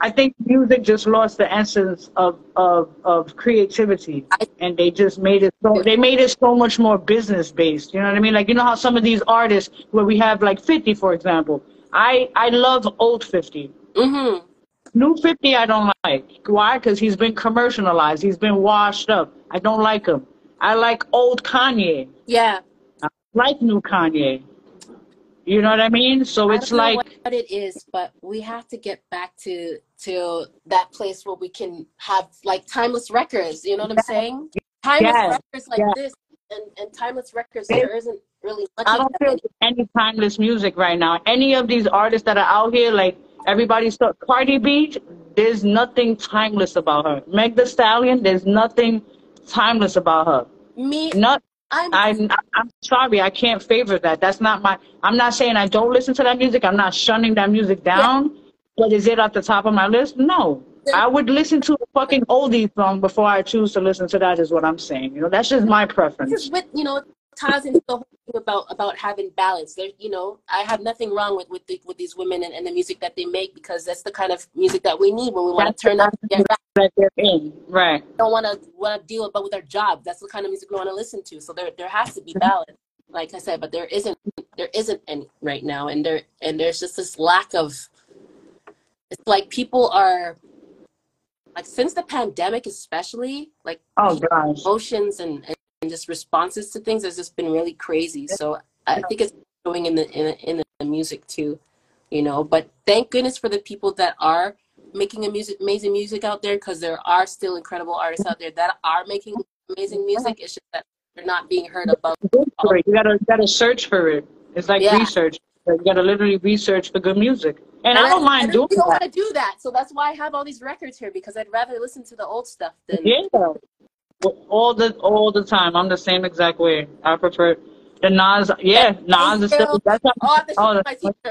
I think music just lost the essence of, of, of creativity, and they just made it so, they made it so much more business based. You know what I mean? Like, you know how some of these artists where we have like fifty, for example, I, I love old fifty. Mm-hmm. New fifty, I don't like. Why? Because he's been commercialized. He's been washed up. I don't like him. I like old Kanye. Yeah. I like new Kanye. You know what I mean? So it's like, I don't know what it is, but we have to get back to to that place where we can have like timeless records. You know what I'm saying? Timeless yes. records like yes. this, and and timeless records. There isn't really much. I don't feel any timeless music right now. Any of these artists that are out here, like everybody's stuck. Cardi B, there's nothing timeless about her. Meg Thee Stallion, there's nothing timeless about her. Me, not. I'm, I'm, I'm sorry, I can't favor that. That's not my, I'm not saying I don't listen to that music. I'm not shunning that music down. Yeah. But is it at the top of my list? No. I would listen to a fucking oldie song before I choose to listen to that is what I'm saying. You know, that's just my preference. This is with, you know, ties into the whole thing about, about having balance. There, you know, I have nothing wrong with, with, the, with these women and, and the music that they make because that's the kind of music that we need when we want to turn up. That they're in. Right. We don't want to want to deal about with our job. That's the kind of music we want to listen to. So there there has to be balance, like I said. But there isn't there isn't any right now, and there and there's just this lack of. It's like people are, like since the pandemic especially, like oh gosh, emotions and, and and just responses to things has just been really crazy. So I think it's going in the in the, in the music too, you know. But thank goodness for the people that are making a music, amazing music out there, because there are still incredible artists out there that are making amazing music. It's just that they're not being heard about. You gotta, you gotta search for it. It's like yeah. research. You gotta literally research for good music. And, and I don't I, mind I don't, doing. I don't want to do that, so that's why I have all these records here, because I'd rather listen to the old stuff than yeah. All the all the time. I'm the same exact way. I prefer the Nas. Yeah, Nas is still. That's how. Oh, oh, the,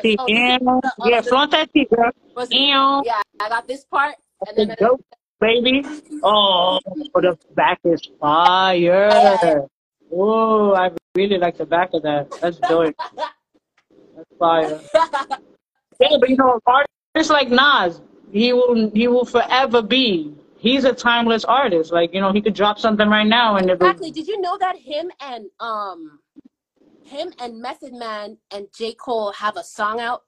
the, oh, yeah, the, oh, yeah, flaunt that tea, girl. Yeah, I got this part. And then the dope, baby. Oh, the back is fire. Oh, I really like the back of that. That's dope. That's fire. Yeah, but you know, artists like Nas, he will he will forever be. He's a timeless artist. Like, you know, he could drop something right now and exactly. Did you know that him and um, him and Method Man and J. Cole have a song out?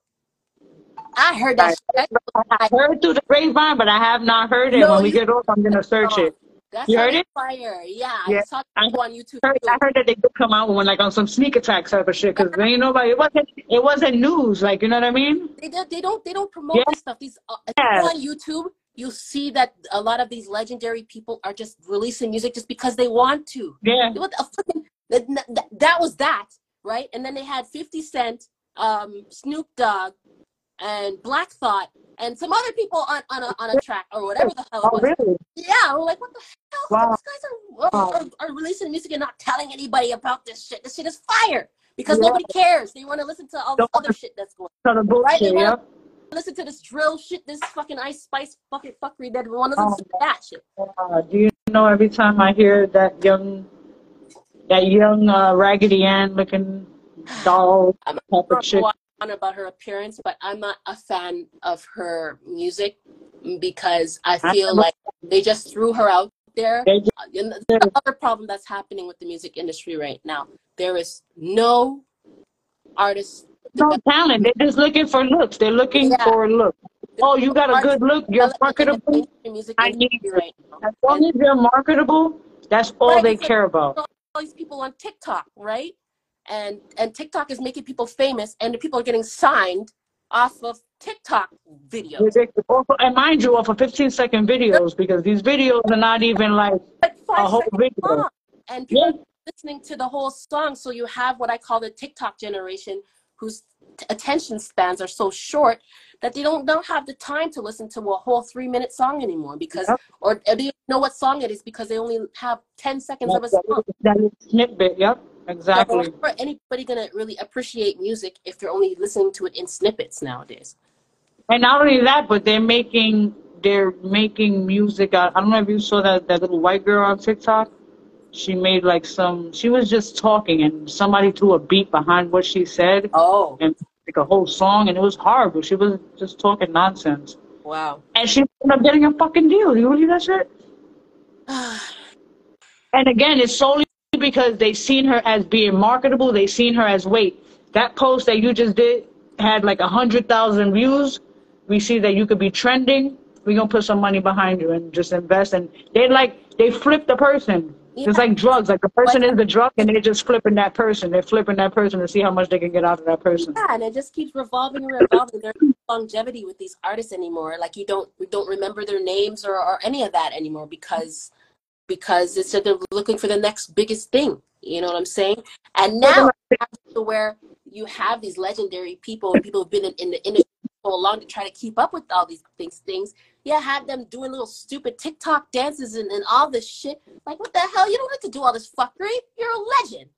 I heard that. I, I heard through the grapevine, but I have not heard it. No, when we get off, I'm gonna search it. That's you heard it? Fire. Yeah, yeah. I, I, heard, on YouTube heard, I heard that they could come out with like on some sneak attack type of shit, because ain't nobody. It wasn't. It wasn't news. Like, you know what I mean? They don't. They don't. They don't promote yeah. this stuff. These uh, yeah. on YouTube. You see that a lot of these legendary people are just releasing music just because they want to. Yeah. What the fucking, that, that was that, right? And then they had fifty Cent, um, Snoop Dogg, and Black Thought, and some other people on, on, a, on a track or whatever the hell it was. Oh, really? Yeah, we're like, what the hell? Wow. These guys are, are, are, are releasing music and not telling anybody about this shit. This shit is fire because yeah. nobody cares. They want to listen to all this other shit that's going on. Right? They wanna, yeah. listen to this drill shit, this fucking Ice Spice fucking fuckery that we want to listen oh, to that shit. Uh, do you know, every time I hear that young, that young uh, Raggedy Ann looking doll, I'm not sure about her appearance, but I'm not a fan of her music because I feel I like they just threw her out there. Just, uh, and the, the other problem that's happening with the music industry right now, there is no artist. No talent. They're just looking for looks. They're looking yeah. for a look. Oh, you got a good look. You're marketable. I need you. Right as long as you're marketable, that's all right, they care about. All these people on TikTok, right? And and TikTok is making people famous, and the people are getting signed off of TikTok videos. And mind you, off of fifteen second videos, because these videos are not even like, like a whole video. Long. And people yeah. listening to the whole song. So you have what I call the TikTok generation, whose attention spans are so short that they don't, don't have the time to listen to a whole three minute song anymore because, yep. or, or they know what song it is because they only have ten seconds yep. of a song. That snippet, yep, exactly. So how are anybody gonna really appreciate music if they're only listening to it in snippets nowadays? And not only that, but they're making, they're making music out. I don't know if you saw that, that little white girl on TikTok. She made like some, she was just talking and somebody threw a beat behind what she said. Oh. And like a whole song, and it was horrible. She was just talking nonsense. Wow. And she ended up getting a fucking deal. You believe that shit? And again, it's solely because they seen her as being marketable. They seen her as, wait, that post that you just did had like one hundred thousand views. We see that you could be trending. We're going to put some money behind you and just invest. And they like, they flip the person. Yeah. It's like drugs. Like the person like, is the drug, and they're just flipping that person. They're flipping that person to see how much they can get out of that person. Yeah, and it just keeps revolving and revolving. There's no longevity with these artists anymore. Like you don't, we don't remember their names or, or any of that anymore because because it's that they're looking for the next biggest thing. You know what I'm saying? And now where you have these legendary people, people who've been in, in the industry so long to try to keep up with all these things, things. Yeah, have them doing little stupid TikTok dances and, and all this shit. Like, what the hell? You don't have to do all this fuckery. You're a legend.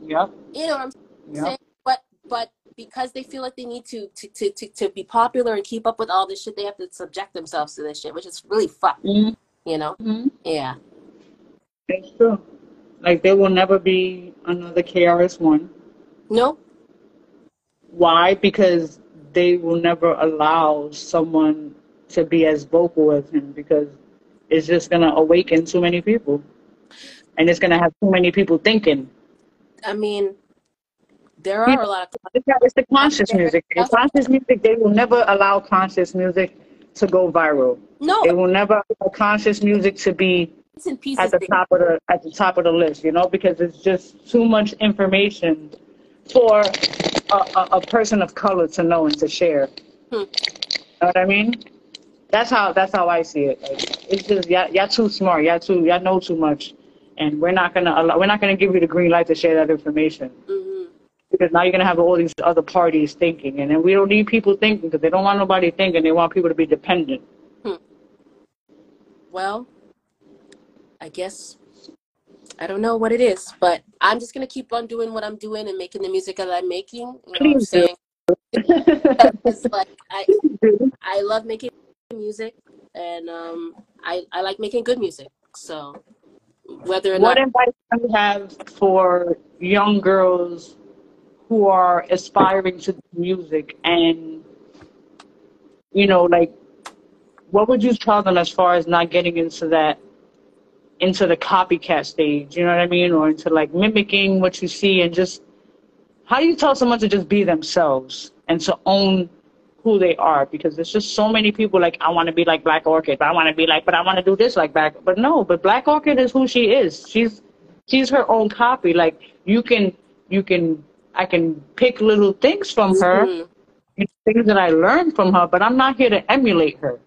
Yeah. You know what I'm yeah. saying? But but because they feel like they need to to, to, to to be popular and keep up with all this shit, they have to subject themselves to this shit, which is really fucked. Mm-hmm. You know? Mm-hmm. Yeah. It's true. Like, there will never be another K R S One. No. Why? Because they will never allow someone to be as vocal as him, because it's just gonna awaken too many people, and it's gonna have too many people thinking. I mean, there are a lot of it's the conscious music. In conscious music, they will never allow conscious music to go viral. No, they will never allow conscious music to be at the top of the at the top of the list. You know, because it's just too much information for a, a, a person of color to know and to share. Hmm. Know what I mean? That's how that's how I see it. Like, it's just y'all, y'all too smart. Y'all too y'all know too much, and we're not gonna allow, we're not gonna give you the green light to share that information. Mm-hmm. Because now you're gonna have all these other parties thinking, and then we don't need people thinking because they don't want nobody thinking. They want people to be dependent. Hmm. Well, I guess I don't know what it is, but I'm just gonna keep on doing what I'm doing and making the music that I'm making. You know what I'm saying? It's like I I love making music, and um I, I like making good music. So whether or not, what advice do you have for young girls who are aspiring to music, and you know, like, what would you tell them as far as not getting into that, into the copycat stage, you know what I mean, or into like mimicking what you see, and just how do you tell someone to just be themselves and to own who they are? Because there's just so many people like, I want to be like Black Orchid, but I want to be like, but I want to do this like Black, but no, but Black Orchid is who she is. She's, she's her own copy. Like you can, you can, I can pick little things from her, mm-hmm. you know, things that I learned from her, but I'm not here to emulate her.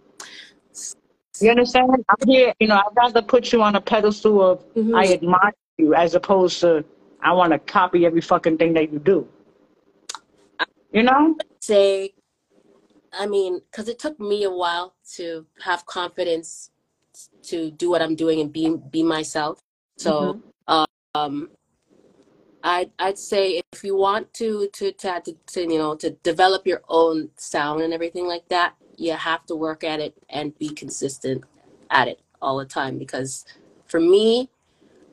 You understand? I'm here, you know, I'd rather put you on a pedestal of, mm-hmm. I admire you, as opposed to, I want to copy every fucking thing that you do. You know? Say, I mean, because it took me a while to have confidence to do what I'm doing and be be myself. So, mm-hmm. um, I'd I'd say if you want to to, to to to you know to develop your own sound and everything like that, you have to work at it and be consistent at it all the time. Because for me,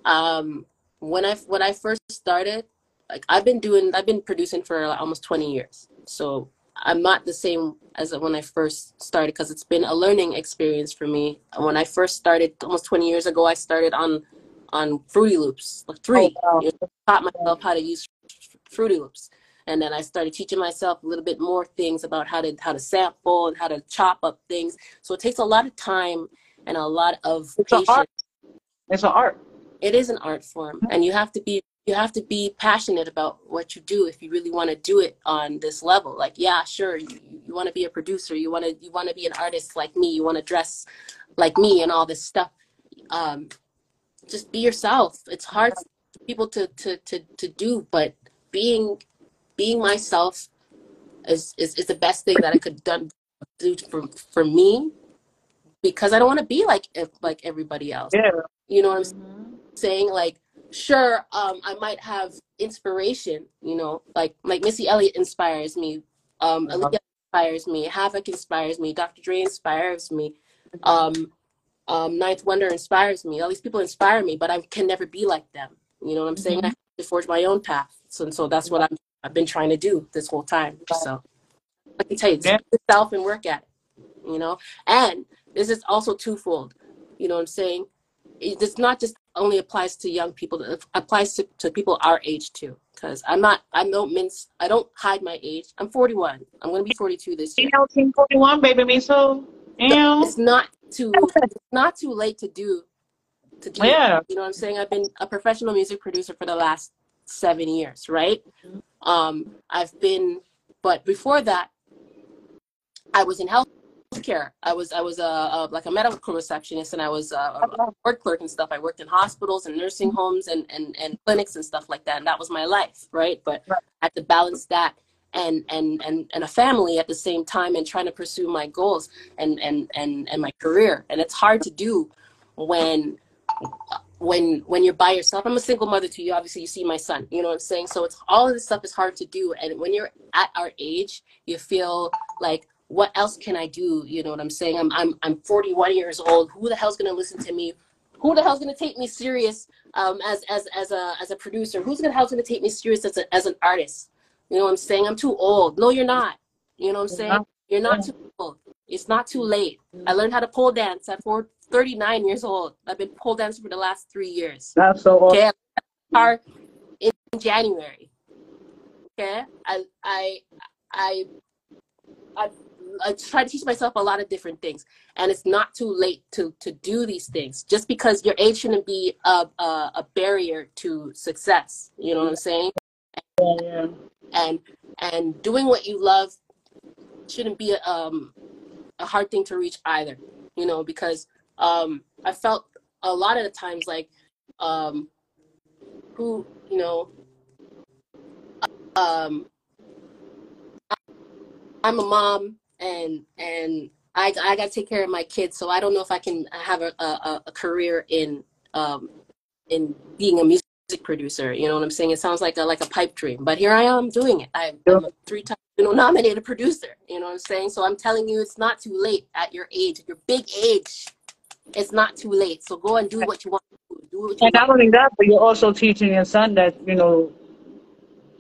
um, when I when I first started, like I've been doing I've been producing for like almost twenty years. So I'm not the same as when I first started, because it's been a learning experience for me. When I first started almost twenty years ago, I started on on Fruity Loops, like three. Oh, wow. You know, I taught myself how to use Fruity Loops, and then I started teaching myself a little bit more things about how to how to sample and how to chop up things. So it takes a lot of time and a lot of it's patience. An art. It's an art. It is an art form, and you have to be. You have to be passionate about what you do if you really want to do it on this level. Like, yeah, sure, you, you want to be a producer, you want to you want to be an artist like me, you want to dress like me and all this stuff. Um, just be yourself. It's hard people to to to to do, but being being myself is is, is the best thing that I could done do for for me, because I don't want to be like like everybody else. Yeah. You know what I'm mm-hmm. saying? Like, sure, um, I might have inspiration. You know, like like Missy Elliott inspires me. Um, uh-huh. Aaliyah inspires me. Havoc inspires me. Doctor Dre inspires me. Um, um, Ninth Wonder inspires me. All these people inspire me, but I can never be like them. You know what I'm mm-hmm. saying? I have to forge my own path. So, and so that's what I'm, I've been trying to do this whole time. So I can tell you, just be yourself and work at it, you know? And this is also twofold, you know what I'm saying? It's not just only applies to young people, it applies to, to people our age too. Because I'm not, I don't mince, I don't hide my age. I'm forty-one. I'm going to be forty-two this year. forty-one, baby, me too. So it's not too, it's not too late to do, to do yeah. You know what I'm saying? I've been a professional music producer for the last seven years, right? Um, I've been, but before that, I was in healthcare. I was, I was a, a like a medical receptionist, and I was a, a ward clerk and stuff. I worked in hospitals and nursing homes and, and, and clinics and stuff like that. And that was my life, right? But right. I had to balance that and, and, and, and a family at the same time, and trying to pursue my goals and, and, and, and my career. And it's hard to do when, when when you're by yourself. I'm a single mother to you, obviously. You see my son, you know what I'm saying? So it's all of this stuff is hard to do, and when you're at our age, you feel like, what else can I do? You know what I'm saying? I'm I'm I'm forty-one years old. Who the hell's gonna listen to me? Who the hell's gonna take me serious um as as as a as a producer? Who's gonna hell's gonna take me serious as a, as an artist? You know what I'm saying? I'm too old. No, you're not. You know what I'm saying? You're not too old. It's not too late. I learned how to pole dance at four. thirty-nine years old. I've been pole dancing for the last three years. That's so awesome. Okay, I in January. Okay, I I I I I try to teach myself a lot of different things, and it's not too late to to do these things. Just because your age shouldn't be a a, a barrier to success. You know what I'm saying? Yeah, yeah. And and doing what you love shouldn't be a, um a hard thing to reach either. You know, because Um, I felt a lot of the times like, um, who, you know, um, I'm a mom, and and I, I got to take care of my kids, so I don't know if I can have a, a, a career in um, in being a music producer. You know what I'm saying? It sounds like a, like a pipe dream, but here I am doing it. I'm a three-time you know, nominated producer. You know what I'm saying? So I'm telling you, it's not too late at your age, your big age. It's not too late, so go and do what you want to do. do what you and want. Not only that, but you're also teaching your son that, you know,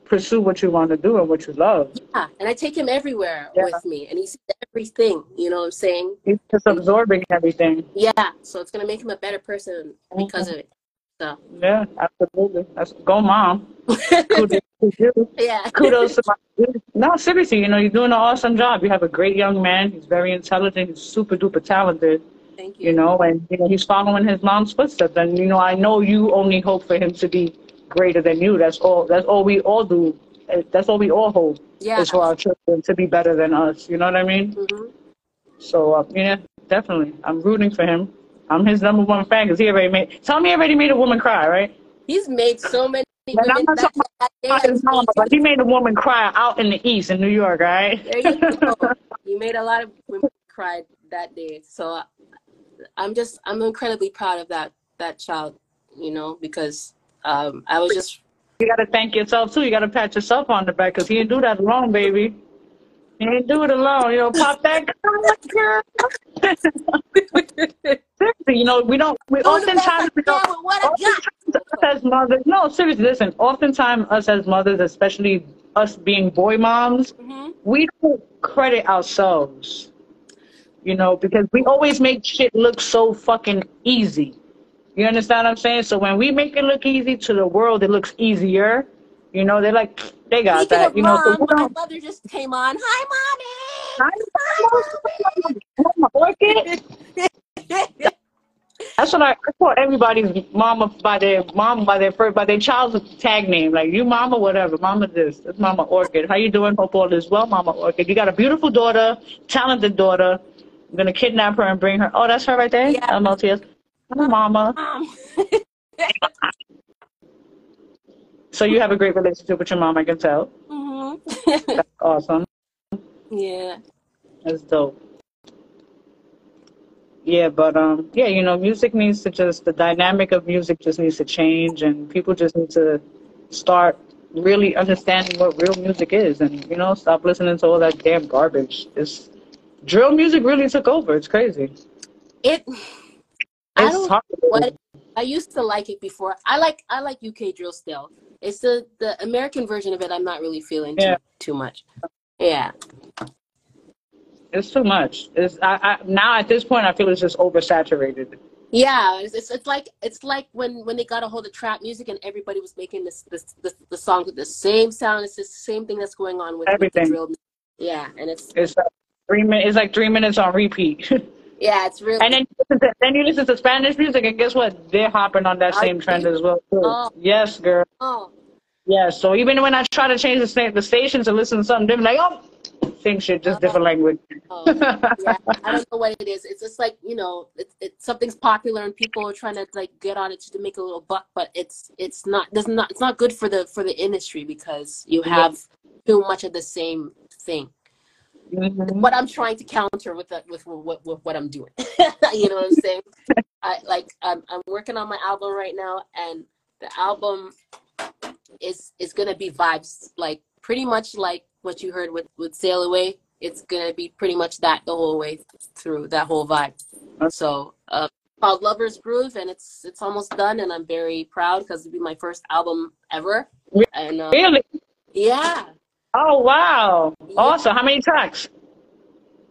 pursue what you want to do and what you love. Yeah, and I take him everywhere yeah. with me, and he sees everything, you know what I'm saying? He's just absorbing everything. Yeah, so it's going to make him a better person because mm-hmm. of it. So. Yeah, absolutely. That's, go, Mom. Kudos to you. Yeah. Kudos to my kids. No, seriously, you know, you're doing an awesome job. You have a great young man. He's very intelligent. He's super-duper talented. Thank you. You know, and you know, he's following his mom's footsteps, and you know, I know you only hope for him to be greater than you. That's all. That's all we all do. That's all we all hope yeah. is for our children to be better than us. You know what I mean? Mm-hmm. So uh, yeah, definitely, I'm rooting for him. I'm his number one fan because he already made. Tell me, he already made a woman cry, right? He's made so many. Women I'm not talking about his mom, but he made a woman cry out in the East in New York, right? There you go. He made a lot of women cry that day. So. Uh, I'm just, I'm incredibly proud of that, that child, you know, because um, I was just. You got to thank yourself too. You got to pat yourself on the back because he didn't do that alone, baby. He didn't do it alone. You know, pop that girl. Seriously, you know, we don't, we oftentimes, we don't, oftentimes us as mothers, no, seriously, listen, oftentimes us as mothers, especially us being boy moms, mm-hmm. we don't credit ourselves. You know, because we always make shit look so fucking easy. You understand what I'm saying? So when we make it look easy to the world, it looks easier. You know, they're like, they got Speaking that. You mom, know, so my mother just came on. Hi, mommy. Hi, Mama Orchid. That's what I, I call everybody's mama by their mom by their first by their child's tag name. Like you, Mama, whatever, Mama this, it's Mama Orchid. How you doing? Hope all is well, Mama Orchid. You got a beautiful daughter, talented daughter. I'm going to kidnap her and bring her. Oh, that's her right there? Yeah. M L T S. Mama. Mom. So you have a great relationship with your mom, I can tell. Mm-hmm. That's awesome. Yeah. That's dope. Yeah, but, um, yeah, you know, music needs to just, the dynamic of music just needs to change, and people just need to start really understanding what real music is, and, you know, stop listening to all that damn garbage. It's, drill music really took over. It's crazy. It, it's I don't know what it, I used to like it before. I like, I like U K drill still. It's the, the American version of it I'm not really feeling yeah. too, too much. Yeah. It's too much. It's I, I now at this point I feel it's just oversaturated. Yeah, it's, it's it's like it's like when when they got a hold of trap music and everybody was making this this the the songs with the same sound. It's the same thing that's going on with everything. With the drill. Yeah, and it's it's like three minutes. It's like three minutes on repeat. Yeah, it's really. And then you listen to, then you listen to Spanish music, and guess what? They're hopping on that I same trend as well too. Oh. Yes, girl. Oh. Yeah. So even when I try to change the the station to listen to something different, like oh. Same shit, just different language. Oh, yeah. I don't know what it is. It's just like, you know, it's it, something's popular and people are trying to like get on it to make a little buck, but it's it's not does not it's not good for the for the industry because you have too much of the same thing. Mm-hmm. What I'm trying to counter with that with what with what I'm doing, you know what I'm saying? I like I'm I'm working on my album right now, and the album is is gonna be vibes like pretty much like. What you heard with, with Sail Away, it's going to be pretty much that the whole way through, that whole vibe. So uh, called Lover's Groove, and it's it's almost done, and I'm very proud because it'll be my first album ever. And, uh, really? Yeah. Oh, wow. Yeah. Awesome. How many tracks?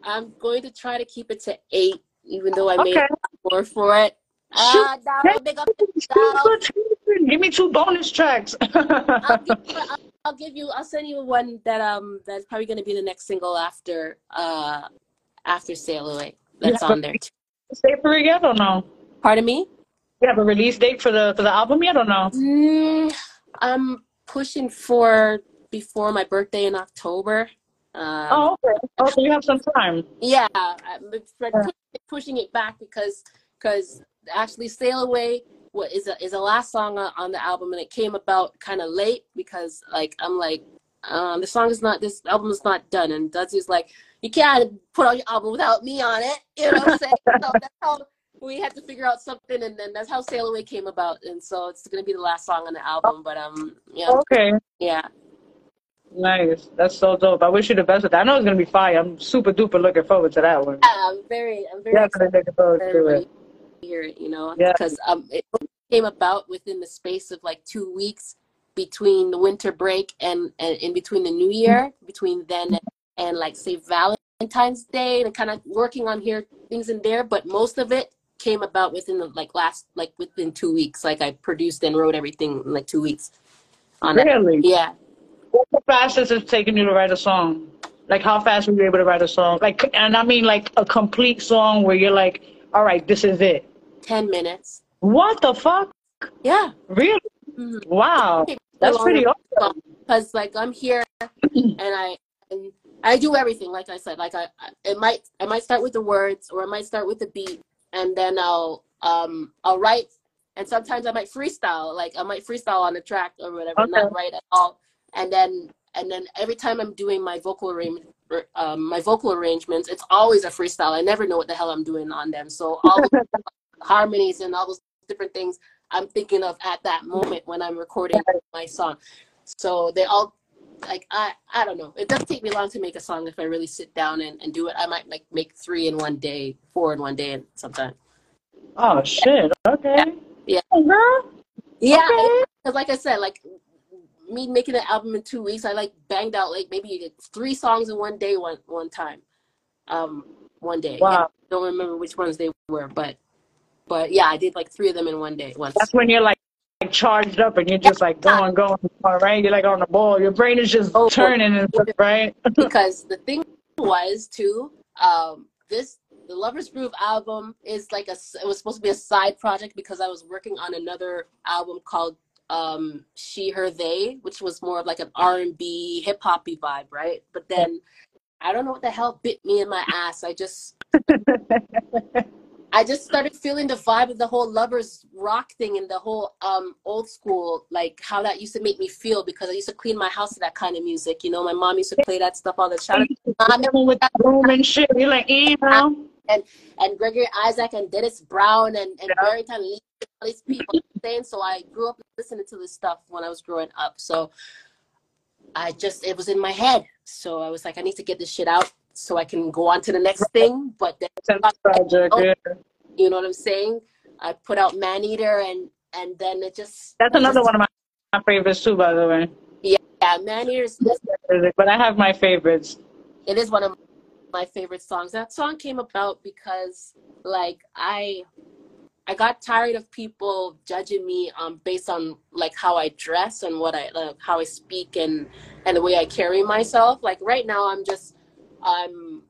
I'm going to try to keep it to eight, even though I okay. made a lot more for it. Uh, big up give me two bonus tracks. I'll give you, I'll, I'll give you. I'll send you one that um that's probably gonna be the next single after uh after Sail Away. That's on there. Stay for it yet or no? Pardon me. You have a release date for the for the album yet or no? Mm, I'm pushing for before my birthday in October. Um, oh okay. Oh, so you have some time. Yeah, I'm pushing it back because because actually Sail Away. What is a, is the last song on the album, and it came about kind of late because like I'm like um the song is not this album is not done, and Dudzy's like you can't put out your album without me on it, you know what I'm saying? So that's how we had to figure out something, and then that's how Sail Away came about, and so it's gonna be the last song on the album. But um yeah okay yeah nice. That's so dope. I wish you the best with that. I know it's gonna be fire. I'm super duper looking forward to that one. Yeah, I'm very I'm very excited. Looking forward to it. Hear it, you know, because yeah. um, it came about within the space of like two weeks between the winter break and and in between the new year, between then and, and like say Valentine's Day, and kind of working on here things in there, but most of it came about within the like last like within two weeks. Like I produced and wrote everything in like two weeks. On really? It. Yeah. What's the fastest it's taken you to write a song? Like how fast were you able to write a song? Like, and I mean like a complete song where you're like, all right, this is it. ten minutes. What the fuck? Yeah. Really? Mm-hmm. Wow. That's pretty awesome. Because like I'm here and I and I do everything, like I said. Like I, I it might I might start with the words, or I might start with the beat, and then I'll um I'll write, and sometimes I might freestyle, like I might freestyle on the track or whatever, okay. Not write at all. And then and then every time I'm doing my vocal arrangement um my vocal arrangements, it's always a freestyle. I never know what the hell I'm doing on them. So all the harmonies and all those different things I'm thinking of at that moment when I'm recording my song. So they all like I I don't know. It doesn't take me long to make a song if I really sit down and, and do it. I might like make three in one day, four in one day and sometimes. Oh shit. Okay. Yeah. Yeah. Girl. Yeah. Okay. Cause like I said, like me making an album in two weeks, I like banged out like maybe three songs in one day one one time. Um one day. Wow. I don't remember which ones they were, but But yeah, I did like three of them in one day. Once. That's when you're like, like charged up and you're just yeah. like going, going, all right? You're like on the ball. Your brain is just oh, turning, and stuff, right? Because the thing was too, um, this the Lover's Groove album is like a it was supposed to be a side project because I was working on another album called um, She, Her, They, which was more of like an R and B hip hoppy vibe, right? But then I don't know what the hell bit me in my ass. I just. I just started feeling the vibe of the whole lovers rock thing and the whole um, old school, like how that used to make me feel, because I used to clean my house to that kind of music. You know, my mom used to play that stuff all the time. With that boom and shit, you're like, you know. And, and Gregory Isaac and Dennis Brown and, and yeah. Barry Tan, all these people. So I grew up listening to this stuff when I was growing up. So I just, it was in my head. So I was like, I need to get this shit out so I can go on to the next thing. But then, project, yeah. You know what I'm saying? I put out Maneater, and and then it just... That's another just, one of my, my favorites too, by the way. Yeah, yeah Maneater is... But I have my favorites. It is one of my favorite songs. That song came about because, like, I... I got tired of people judging me um, based on like how I dress and what I uh, how I speak and and the way I carry myself. Like right now, I'm just I'm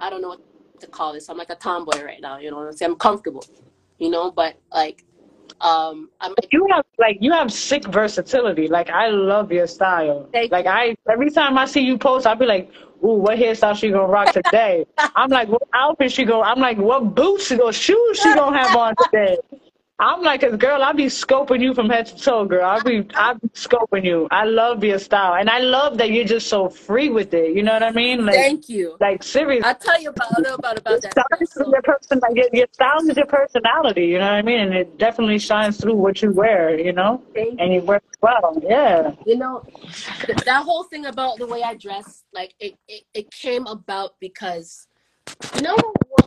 I don't know what to call this. I'm like a tomboy right now, you know what I'm saying? I'm comfortable, you know. But like, um, I'm like, you have like you have sick versatility. Like I love your style. Like you. I every time I see you post, I'll be like, ooh, what hairstyle she gonna rock today? I'm like, what outfit she gonna? I'm like, what boots or shoes she gonna have on today? I'm like, cause girl, I'll be scoping you from head to toe, girl. I'll be, I'll be scoping you. I love your style, and I love that you're just so free with it. You know what I mean? Like, thank you. Like seriously, I'll tell you about a little about about that. Style your person, like your, your style is your personality. You know what I mean? And it definitely shines through what you wear. You know, thank and you wear well. Yeah. You know, that whole thing about the way I dress, like it, it, it came about because, you know,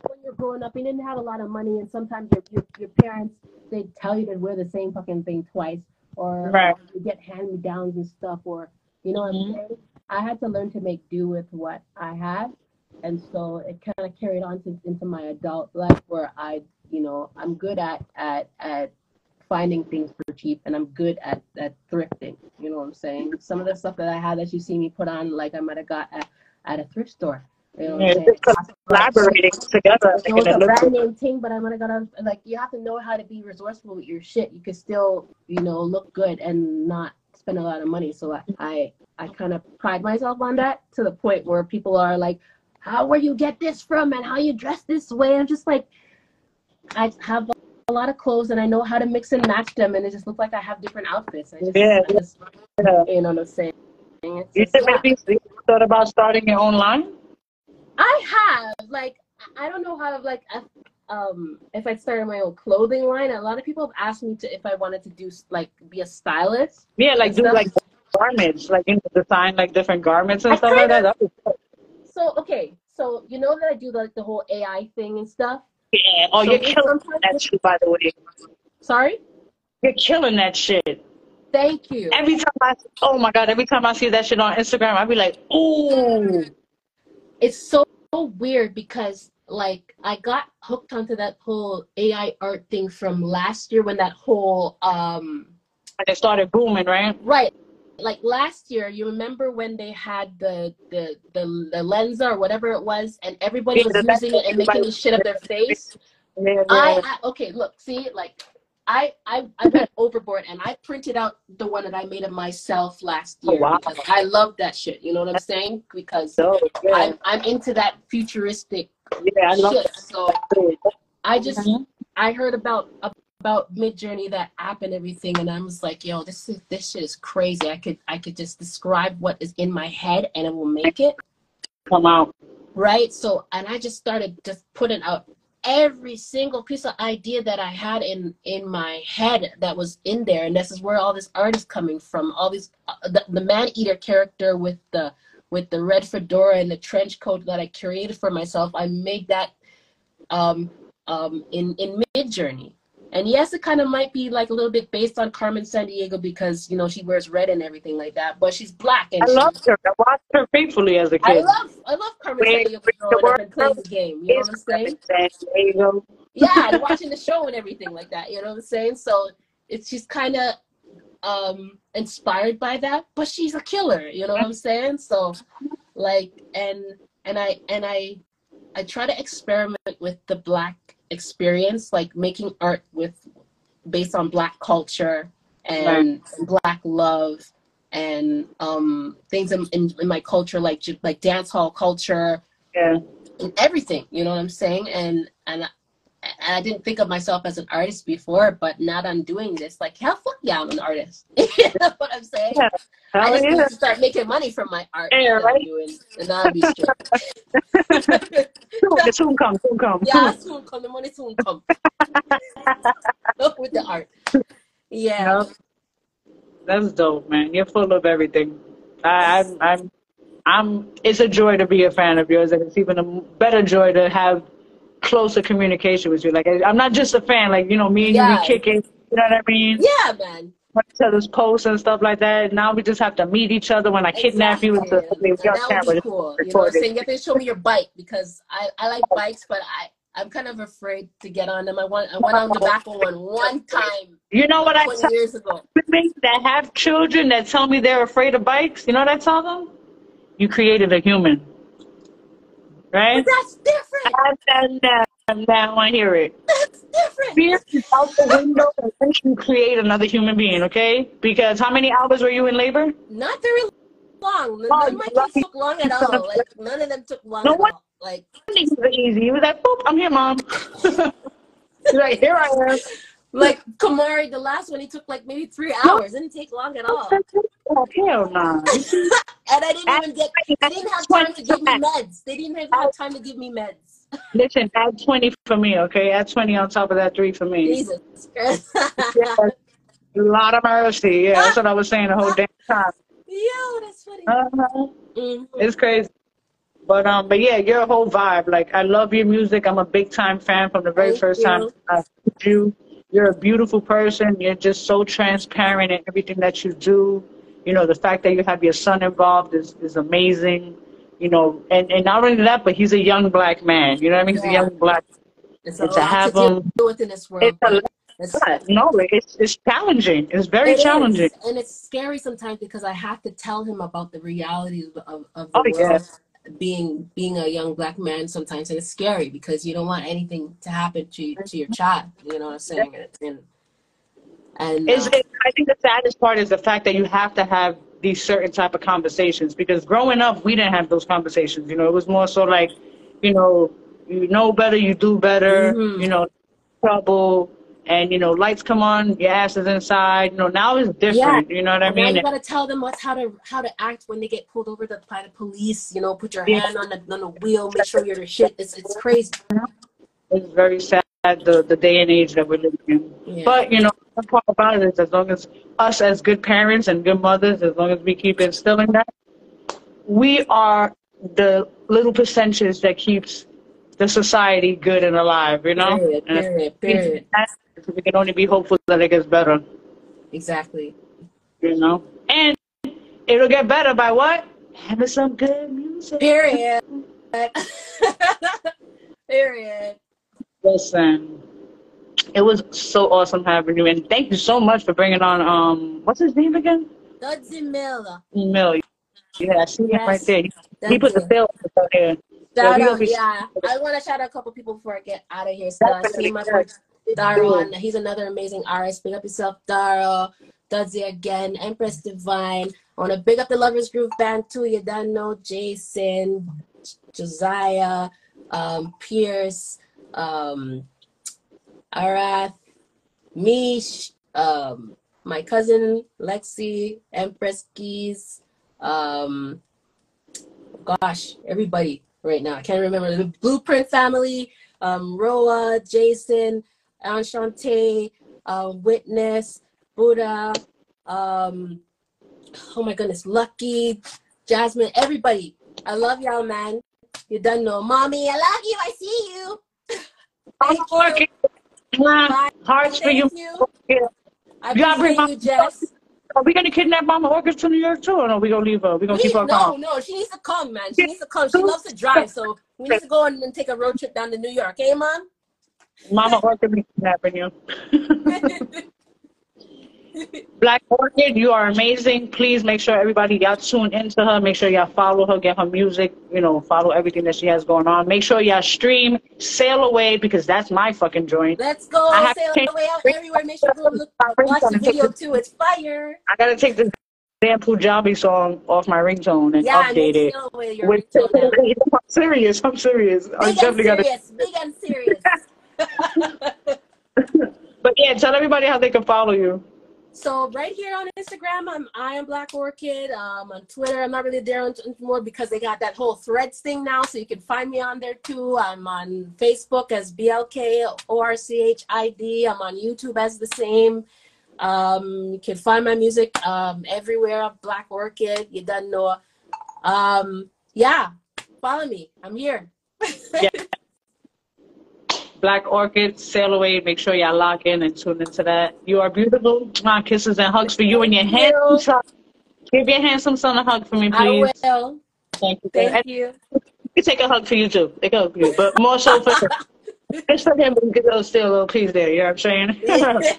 when you're growing up, you didn't have a lot of money, and sometimes your your, your parents, they tell you to wear the same fucking thing twice, or, right. or you get hand-me-downs and stuff, or, you know what I'm saying? I had to learn to make do with what I had, and so it kind of carried on to, into my adult life, where I, you know, I'm good at, at, at finding things for cheap, and I'm good at, at thrifting, you know what I'm saying? Some of the stuff that I had that you see me put on, like I might have got at, at a thrift store. You know yeah, it's just collaborating so, together. It was a brand name thing, but I'm gonna gotta like you have to know how to be resourceful with your shit. You can still, you know, look good and not spend a lot of money. So I, I, I kind of pride myself on that, to the point where people are like, "How where you get this from and how you dress this way?" I'm just like, I have a lot of clothes and I know how to mix and match them, and it just looks like I have different outfits. I just, yeah, I just, yeah. You know what I'm saying? It's you just, said maybe yeah. you thought about starting your own line. I have, like, I don't know how, like, if, um, if I started my own clothing line. A lot of people have asked me to if I wanted to do, like, be a stylist. Yeah, like, do, stuff. like, garments, like, you know, design, like, different garments and I stuff kinda, like that. That cool. So, okay, so, you know that I do, like, the whole A I thing and stuff? Yeah, oh, so you're killing that shit, by the way. Sorry? You're killing that shit. Thank you. Every time I, oh, my God, every time I see that shit on Instagram, I be like, ooh. It's so weird because, like, I got hooked onto that whole A I art thing from last year when that whole... um and it started booming, right? Right. Like, last year, you remember when they had the the, the, the Lenza or whatever it was, and everybody was yeah, using it and making the shit of their face? Yeah, yeah. I, I Okay, look, see, like, I, I, I went overboard, and I printed out the one that I made of myself last year. Oh, wow. Because I love that shit. You know what I'm saying? Because so, yeah. I'm, I'm into that futuristic yeah, I shit. Love so I just, mm-hmm. I heard about about Midjourney, that app and everything, and I was like, yo, this is this shit is crazy. I could I could just describe what is in my head, and it will make it come out. Right. So, and I just started just putting out every single piece of idea that I had in in my head that was in there, and this is where all this art is coming from. All these uh, the, the man-eater character with the with the red fedora and the trench coat that I created for myself, I made that um um in in Midjourney. And yes, it kind of might be like a little bit based on Carmen Sandiego, because you know she wears red and everything like that, but she's black. And I she, loved her. I watched her faithfully as a kid. I love, I love Carmen Sandiego growing up and playing the game. You know what I'm saying? Sandiego. Yeah, and watching the show and everything like that. You know what I'm saying? So it's she's kind of um, inspired by that, but she's a killer. You know what I'm saying? So, like, and and I and I I try to experiment with the black experience, like making art with based on black culture and right. black love and um things in, in, in my culture, like like dance hall culture yeah. and everything, you know what I'm saying? And and and I didn't think of myself as an artist before, but now that I'm doing this, like, hell, fuck yeah, I'm an artist. You know what I'm saying? Yeah. I just need to start making money from my art. Yeah, right? Doing, and I'll be straight. The soon come, soon come. Yeah, soon come, the money soon come. Look with the art. Yeah. No, that's dope, man. You're full of everything. I, I'm, I'm, I'm, it's a joy to be a fan of yours, and it's even a better joy to have closer communication with you. Like, I, I'm not just a fan, like, you know, me and yeah. you be kicking, you know what I mean? Yeah, man. Each other's posts and stuff like that. Now we just have to meet each other when I exactly. kidnap you with the with your camera. Cool. You know, saying you have to show me your bike, because I, I like bikes, but I, I'm kind of afraid to get on them. I went, I went on the back one one time. You know what I tell years ago. Women that have children that tell me they're afraid of bikes? You know what I tell them? You created a human. Right? But that's different. I've done that. Now I hear it. That's different. Fear is out the window and you create another human being, okay? Because how many hours were you in labor? Not very long. None oh, of my kids took long at all. Like, none of them took long no at one, all. Like, it was easy. He was like, boop, I'm here, Mom. He's like, here I am. Like, Kamari, the last one, he took like maybe three hours. It didn't take long at all. Oh, hell no. And I didn't add even get, they didn't have time to give me meds. They didn't even have time to give me meds. Listen, add twenty for me, okay? Add twenty on top of that three for me. Jesus Christ. Yeah, a lot of mercy. Yeah, that's what I was saying the whole damn time. Yo, that's funny. Uh-huh. Mm-hmm. It's crazy. But um, but yeah, your whole vibe. Like, I love your music. I'm a big time fan from the very Thank first you. time I met you. You're a beautiful person. You're just so transparent in everything that you do. You know, the fact that you have your son involved is, is amazing. You know, and, and not only that, but he's a young black man. You know what I mean? Yeah. He's a young black man. It's a lot to have to him. Do within this world. It's a it's, it's, no, it's, it's challenging. It's very it challenging. Is. And it's scary sometimes because I have to tell him about the reality of, of the oh, world yes. being, being a young black man sometimes. And it's scary because you don't want anything to happen to, to your child. You know what I'm saying? Yeah. And, and uh, it, I think the saddest part is the fact that you have to have these certain type of conversations, because growing up we didn't have those conversations. You know, it was more so like, you know, you know better, you do better. Mm-hmm. You know, trouble, and you know, lights come on, your ass is inside. You know, now it's different. Yeah. You know what I mean? Now you gotta tell them what's how to how to act when they get pulled over the, by the police. You know, put your yeah. hand on the on the wheel, make sure you're the shit. It's it's crazy. It's very sad. At the, the day and age that we're living in. Yeah. But, you know, the part about it is as long as us as good parents and good mothers, as long as we keep instilling that, we are the little percentage that keeps the society good and alive, you know? Period, and period, period. We can only be hopeful that it gets better. Exactly. You know? And it'll get better by what? Having some good music. Period. Period. Listen, it was so awesome having you, and thank you so much for bringing on, um, what's his name again? Dudzy Mel. Mel. Yeah, I see yes. him right there. He, he put the sales out here. Shout yeah, out, yeah. I want to shout out a couple people before I get out of here. So I see my friend Darwin. He's another amazing artist. Big up yourself, Dara. Dudzy again. Empress Divine. I want to big up the Lover's Groove band too. You don't know Jason, Josiah, um, Pierce. Um, Arath, Mish, um, my cousin Lexi, Empress Keys, um, gosh, everybody right now. I can't remember the Blueprint family, um, Roa, Jason, Enchante, uh, Witness, Buddha, um, oh my goodness, Lucky, Jasmine, everybody. I love y'all, man. You done know, mommy. I love you. I see you. I'm working. Hearts for you. you. Yeah. I appreciate you, Jess. Are we going to kidnap Mama Orchid to New York, too, or no? We're going to leave her. We're going to keep her calm. No, no. She needs to come, man. She needs to come. She loves to drive, so we need to go and take a road trip down to New York. Hey, Mom? Mama Orchid be kidnapping you. Black Orchid, you are amazing. Please make sure everybody, y'all tune into her. Make sure y'all follow her, get her music, you know, follow everything that she has going on. Make sure y'all stream Sail Away, because that's my fucking joint. Let's go, Sail Away out everywhere. Make sure you go look, watch the video too. It's fire. I gotta take this damn Punjabi song off my ringtone and yeah, update it. Sail Away, your With, ringtone I'm serious. I'm serious. Big I'm and serious. Gotta... Big and serious. ahead. Tell everybody how they can follow you. So right here on Instagram, I'm I am Black Orchid. Um, on Twitter, I'm not really there anymore because they got that whole Threads thing now. So you can find me on there too. I'm on Facebook as B L K O R C H I D. I'm on YouTube as the same. Um, you can find my music um, everywhere. Black Orchid. You done know. Um, yeah, follow me. I'm here. Yeah. Black Orchid, Sail Away. Make sure y'all log in and tune into that. You are beautiful. My kisses and hugs for you and your handsome son. Give your handsome son a hug for me, please. I will. Thank you. Thank you. You take a hug for you, too. Take a hug for you, but more so for him. It's for him, but you still a little please there. You know what I'm saying?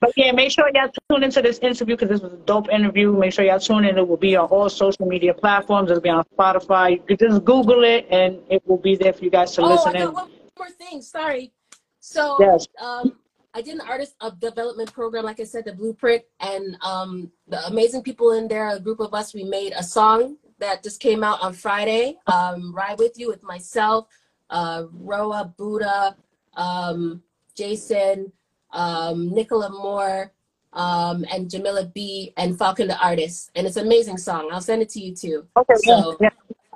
But, yeah, make sure y'all tune into this interview because this was a dope interview. Make sure y'all tune in. It will be on all social media platforms. It'll be on Spotify. You can just Google it, and it will be there for you guys to oh, listen in. More thing, sorry. So yes. um, I did an artist of development program, like I said, the Blueprint, and um, the amazing people in there, a group of us, we made a song that just came out on Friday, um, Ride With You, with myself, uh, Roa, Buddha, um, Jason, um, Nicola Moore, um, and Jamila B, and Falcon the Artist. And it's an amazing song. I'll send it to you too. Okay. So, yeah.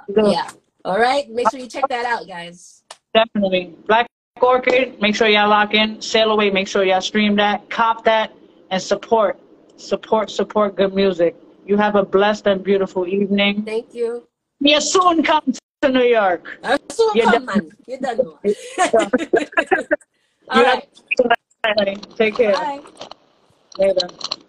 Yeah. yeah. All right. Make sure you check that out, guys. Definitely. Black Orchid, make sure y'all lock in. Sail Away, make sure y'all stream that, cop that, and support. Support, support good music. You have a blessed and beautiful evening. Thank you. You soon come to New York. I soon You're come, done. man. You're done. All you right. Have- Take care. Bye. Later.